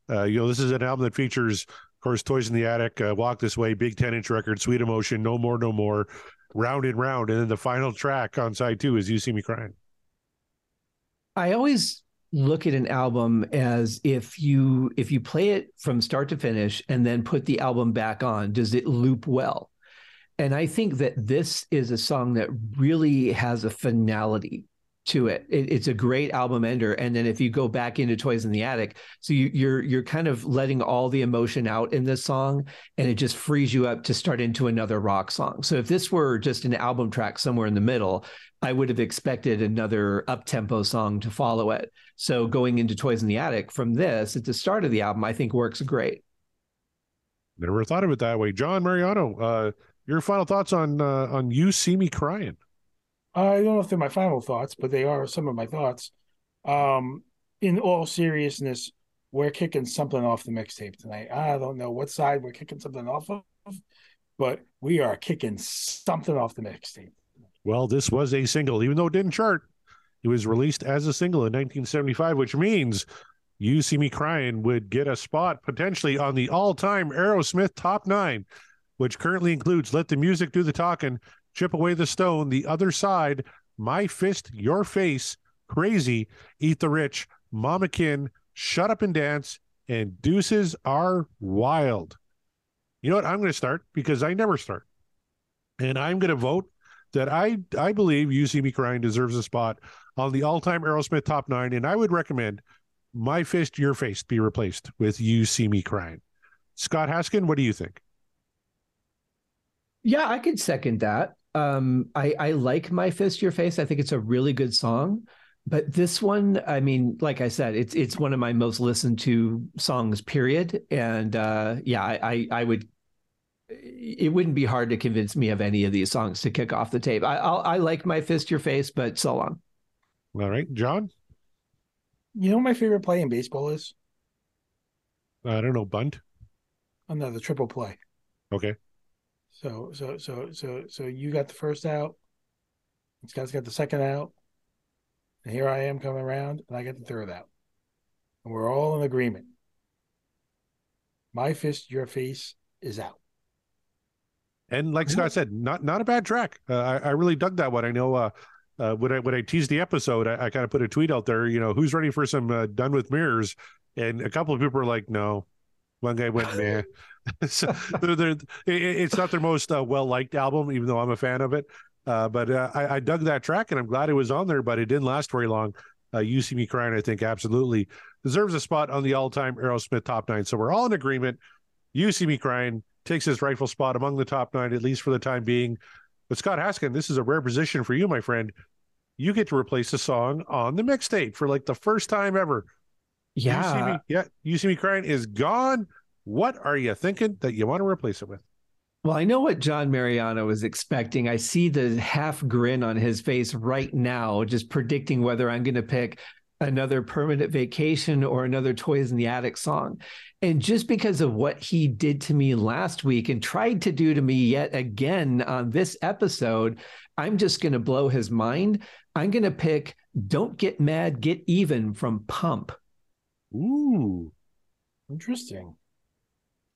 Uh, you know, this is an album that features, of course, Toys in the Attic, uh, Walk This Way, Big ten-inch record, Sweet Emotion, No More, No More, Round and Round. And then the final track on side two is You See Me Crying. I always look at an album as if you if you play it from start to finish and then put the album back on, does it loop well? And I think that this is a song that really has a finality to it. it. It's a great album ender. And then if you go back into Toys in the Attic, so you, you're you're kind of letting all the emotion out in this song, and it just frees you up to start into another rock song. So if this were just an album track somewhere in the middle, I would have expected another up-tempo song to follow it. So going into Toys in the Attic from this at the start of the album, I think works great. Never thought of it that way. John Mariano, uh, your final thoughts on uh, on You See Me Crying? I don't know if they're my final thoughts, but they are some of my thoughts. Um, in all seriousness, we're kicking something off the mixtape tonight. I don't know what side we're kicking something off of, but we are kicking something off the mixtape. Well, this was a single. Even though it didn't chart, it was released as a single in nineteen seventy-five, which means You See Me Crying would get a spot potentially on the all-time Aerosmith Top nine, which currently includes Let the Music Do the Talkin', Chip Away the Stone, The Other Side, My Fist, Your Face, Crazy, Eat the Rich, Mama Kin, Shut Up and Dance, and Deuces Are Wild. You know what? I'm going to start because I never start. And I'm going to vote that I, I believe You See Me Crying deserves a spot on the all-time Aerosmith Top nine, and I would recommend My Fist, Your Face be replaced with You See Me Crying. Scott Haskin, what do you think? Yeah, I could second that. Um, I, I like My Fist, Your Face. I think it's a really good song. But this one, I mean, like I said, it's it's one of my most listened to songs, period. And uh, yeah, I, I, I would, it wouldn't be hard to convince me of any of these songs to kick off the tape. I I'll, I like My Fist, Your Face, but so long. All right, John? You know what my favorite play in baseball is? I don't know, bunt? Oh, no, the triple play. Okay. So, so, so, so, so you got the first out. Scott's got the second out. And here I am coming around, and I get the third out. And we're all in agreement. My Fist, Your Face is out. And like Scott said, not not a bad track. Uh, I, I really dug that one. I know uh, uh, when I when I teased the episode, I, I kind of put a tweet out there. You know, who's ready for some uh, Done With Mirrors? And a couple of people were like, no. One guy went, man. So they're, they're, it's not their most uh, well-liked album, even though I'm a fan of it. Uh, but uh, I, I dug that track, and I'm glad it was on there, but it didn't last very long. Uh, You See Me Crying, I think, absolutely deserves a spot on the all-time Aerosmith Top nine. So we're all in agreement. You See Me Crying takes his rightful spot among the Top nine, at least for the time being. But Scott Haskin, this is a rare position for you, my friend. You get to replace a song on the mixtape for, like, the first time ever. Yeah. You See Me, yeah, You See Me Crying is gone. What are you thinking that you want to replace it with? Well, I know what John Mariano is expecting. I see the half grin on his face right now, just predicting whether I'm going to pick another Permanent Vacation or another Toys in the Attic song. And just because of what he did to me last week and tried to do to me yet again on this episode, I'm just going to blow his mind. I'm going to pick Don't Get Mad, Get Even from Pump. Ooh, interesting.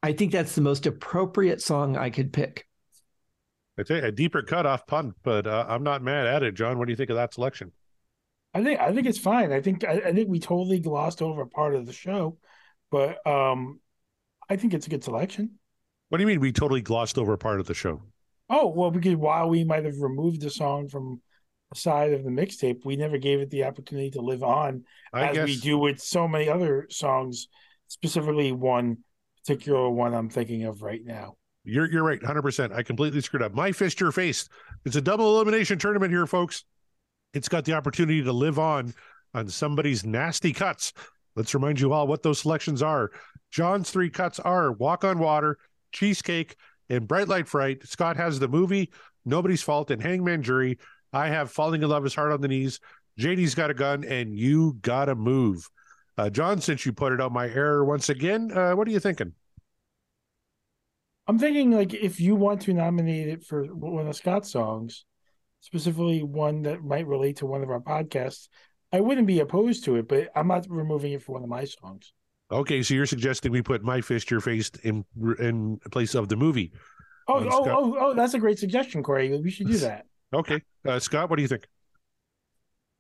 I think that's the most appropriate song I could pick. I tell you, a deeper cut off Pump, but uh, I'm not mad at it. John, what do you think of that selection? I think I think it's fine. I think I, I think we totally glossed over part of the show, but um, I think it's a good selection. What do you mean we totally glossed over part of the show? Oh, well, because while we might have removed the song from the side of the mixtape, we never gave it the opportunity to live on, I as guess... we do with so many other songs, specifically one particular one I'm thinking of right now. You're you're right, one hundred percent. I completely screwed up. My fist, your face. It's a double elimination tournament here, folks. It's got the opportunity to live on on somebody's nasty cuts. Let's remind you all what those selections are. John's three cuts are Walk on Water, Cheesecake, and Bright Light Fright. Scott has the movie, Nobody's Fault, and Hangman Jury. I have Falling in Love is Hard on the Knees. J D's Got a Gun, and You Gotta Move. Uh, John, since you put it on my error once again, uh, what are you thinking? I'm thinking, like, if you want to nominate it for one of Scott's songs, specifically one that might relate to one of our podcasts, I wouldn't be opposed to it, but I'm not removing it for one of my songs. Okay, so you're suggesting we put My Fist, Your Face in in place of the movie. Oh, um, oh, Scott... oh, oh, that's a great suggestion, Corey. We should do that. Okay. Uh, Scott, what do you think?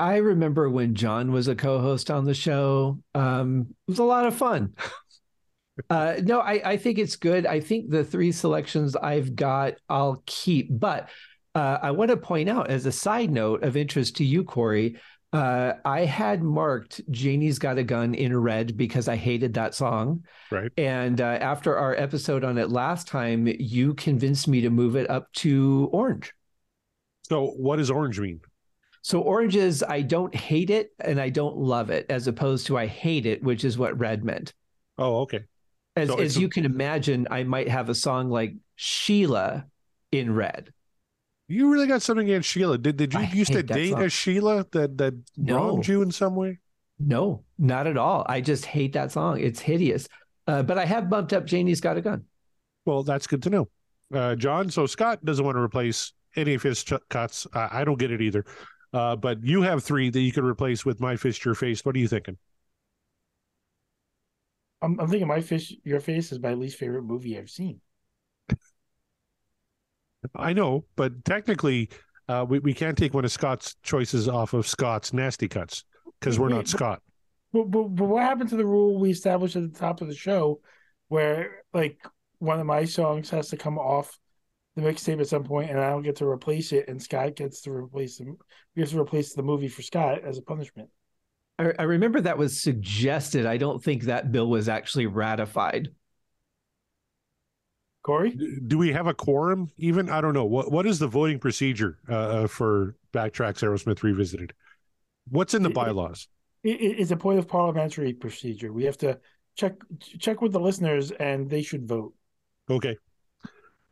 I remember when John was a co-host on the show. Um, it was a lot of fun. uh, no, I, I think it's good. I think the three selections I've got, I'll keep. But uh, I want to point out, as a side note of interest to you, Corey, Uh, I had marked Janie's Got a Gun in red because I hated that song. Right. And uh, after our episode on it last time, you convinced me to move it up to orange. So what does orange mean? So orange is I don't hate it and I don't love it, as opposed to I hate it, which is what red meant. Oh, okay. As, so as you can imagine, I might have a song like Sheila in red. You really got something against Sheila. Did did you I used to date song. a Sheila that, that no. wronged you in some way? No, not at all. I just hate that song. It's hideous. Uh, but I have bumped up Janie's Got a Gun. Well, that's good to know. Uh, John, so Scott doesn't want to replace any of his ch- cuts. Uh, I don't get it either. Uh, but you have three that you could replace with My Fist, Your Face. What are you thinking? I'm, I'm thinking My Fist, Your Face is my least favorite movie I've seen. I know, but technically, uh, we, we can't take one of Scott's choices off of Scott's nasty cuts because we're Wait, not but, Scott. But, but, but what happened to the rule we established at the top of the show where, like, one of my songs has to come off the mixtape at some point and I don't get to replace it, and Scott gets to replace them? We have to replace the movie for Scott as a punishment. I, I remember that was suggested. I don't think that bill was actually ratified. Corey? Do we have a quorum even? I don't know. What What is the voting procedure uh, for Backtracks Aerosmith Revisited? What's in the bylaws? It, it, it's a point of parliamentary procedure. We have to check check with the listeners, and they should vote. Okay.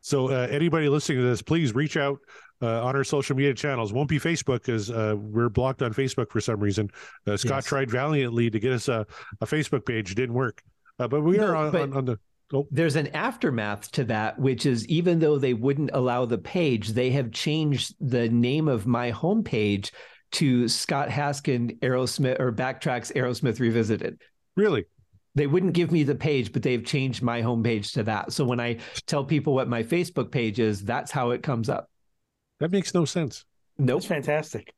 So uh, anybody listening to this, please reach out uh, on our social media channels. Won't be Facebook because uh, we're blocked on Facebook for some reason. Uh, Scott yes. tried valiantly to get us a, a Facebook page. Didn't work. Uh, but we no, are on, but... on, on the... Oh. There's an aftermath to that, which is even though they wouldn't allow the page, they have changed the name of my homepage to Scott Haskin Aerosmith or Backtracks Aerosmith Revisited. Really? They wouldn't give me the page, but they've changed my homepage to that. So when I tell people what my Facebook page is, that's how it comes up. That makes no sense. Nope. That's fantastic.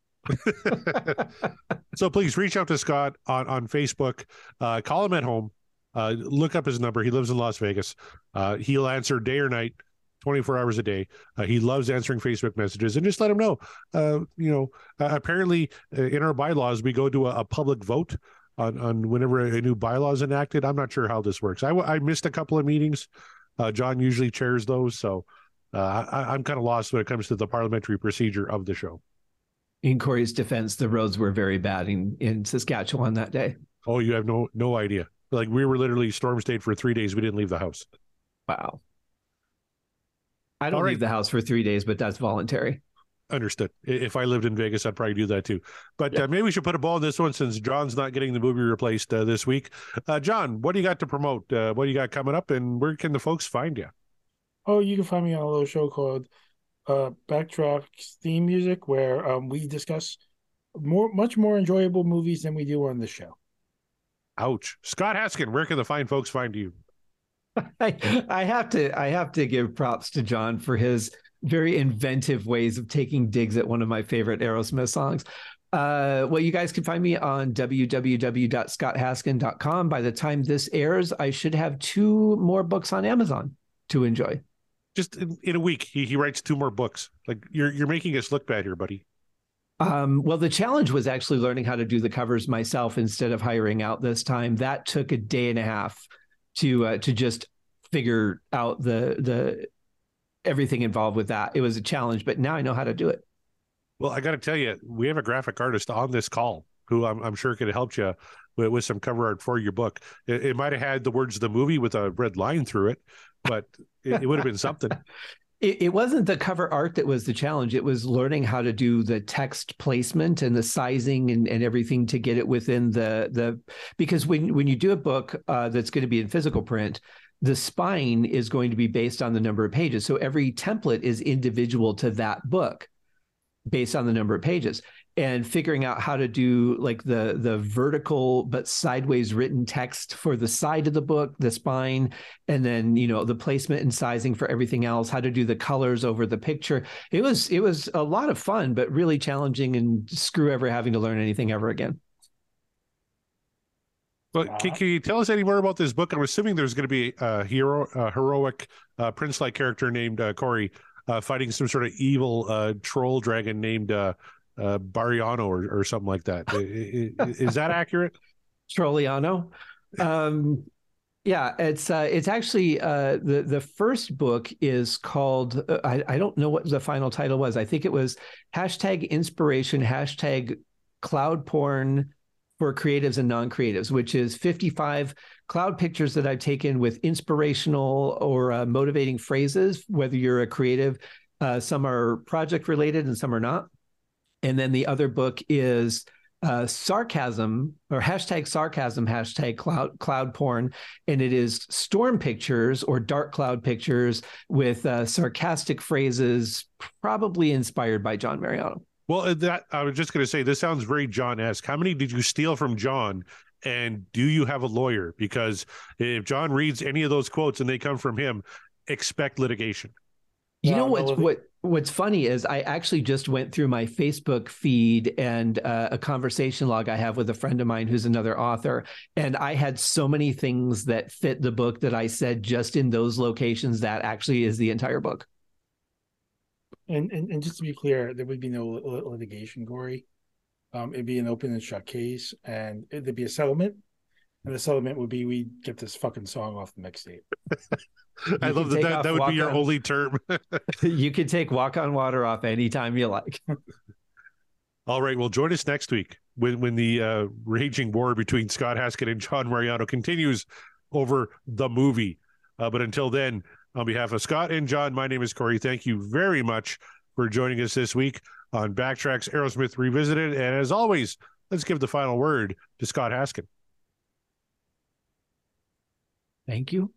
So please reach out to Scott on, on Facebook, uh, call him at home. Uh, look up his number. He lives in Las Vegas. Uh, he'll answer day or night, twenty-four hours a day. Uh, he loves answering Facebook messages, and just let him know. Uh, you know, uh, apparently uh, in our bylaws, we go to a, a public vote on, on whenever a new bylaw is enacted. I'm not sure how this works. I, I missed a couple of meetings. Uh, John usually chairs those. So uh, I, I'm kind of lost when it comes to the parliamentary procedure of the show. In Corey's defense, the roads were very bad in, in Saskatchewan that day. Oh, you have no no idea. Like, we were literally storm stayed for three days. We didn't leave the house. Wow. I don't right. leave the house for three days, but that's voluntary. Understood. If I lived in Vegas, I'd probably do that too. But yeah. uh, maybe we should put a ball in this one since John's not getting the movie replaced uh, this week. Uh, John, what do you got to promote? Uh, what do you got coming up, and where can the folks find you? Oh, you can find me on a little show called uh, Backtracks Theme Music, where um, we discuss more, much more enjoyable movies than we do on the show. Ouch. Scott Haskin, where can the fine folks find you? I, I have to I have to give props to John for his very inventive ways of taking digs at one of my favorite Aerosmith songs. Uh, well, you guys can find me on w w w dot scott haskin dot com. By the time this airs, I should have two more books on Amazon. to enjoy. Just in, in a week, he, he writes two more books. Like, you're you're making us look bad here, buddy. Um, well, the challenge was actually learning how to do the covers myself instead of hiring out this time. That took a day and a half to uh, to just figure out the the everything involved with that. It was a challenge, but now I know how to do it. Well, I got to tell you, we have a graphic artist on this call who I'm, I'm sure could have helped you with, with some cover art for your book. It, it might have had the words of the movie with a red line through it, but it, it would have been something. It, it wasn't the cover art that was the challenge. It was learning how to do the text placement and the sizing and, and everything to get it within the the. Because when when you do a book uh, that's going to be in physical print, the spine is going to be based on the number of pages. So every template is individual to that book, based on the number of pages, and figuring out how to do like the the vertical but sideways written text for the side of the book, the spine, and then, you know, the placement and sizing for everything else, how to do the colors over the picture. It was it was a lot of fun, but really challenging, and screw ever having to learn anything ever again. But well, can, can you tell us any more about this book? I'm assuming there's going to be a hero, a heroic uh, prince-like character named uh, Corey Uh, fighting some sort of evil uh, troll dragon named uh, uh, Bariano or, or something like that. Is, is that accurate? Trolliano? Um, yeah, it's uh, it's actually uh, the, the first book is called, uh, I, I don't know what the final title was. I think it was hashtag inspiration, hashtag cloud porn for creatives and non-creatives, which is fifty-five cloud pictures that I've taken with inspirational or uh, motivating phrases, whether you're a creative. Uh, some are project related and some are not. And then the other book is uh, sarcasm, or hashtag sarcasm, hashtag cloud, cloud porn. And it is storm pictures or dark cloud pictures with uh, sarcastic phrases, probably inspired by John Mariano. Well, that I was just going to say, this sounds very John-esque. How many did you steal from John? And do you have a lawyer? Because if John reads any of those quotes and they come from him, expect litigation. You know what's, what, what's funny is I actually just went through my Facebook feed and uh, a conversation log I have with a friend of mine who's another author. And I had so many things that fit the book that I said just in those locations that actually is the entire book. And, and and just to be clear, there would be no litigation, Corey. Um, it'd be an open and shut case, and it, there'd be a settlement. And the settlement would be, we get this fucking song off the mixtape. I love that. That, that would be your only term. You can take Walk on Water off anytime you like. All right. Well, join us next week when when the uh, raging war between Scott Haskin and John Mariano continues over the movie. Uh, but until then, on behalf of Scott and John, my name is Corey. Thank you very much for joining us this week on Backtracks Aerosmith Revisited. And as always, let's give the final word to Scott Haskin. Thank you.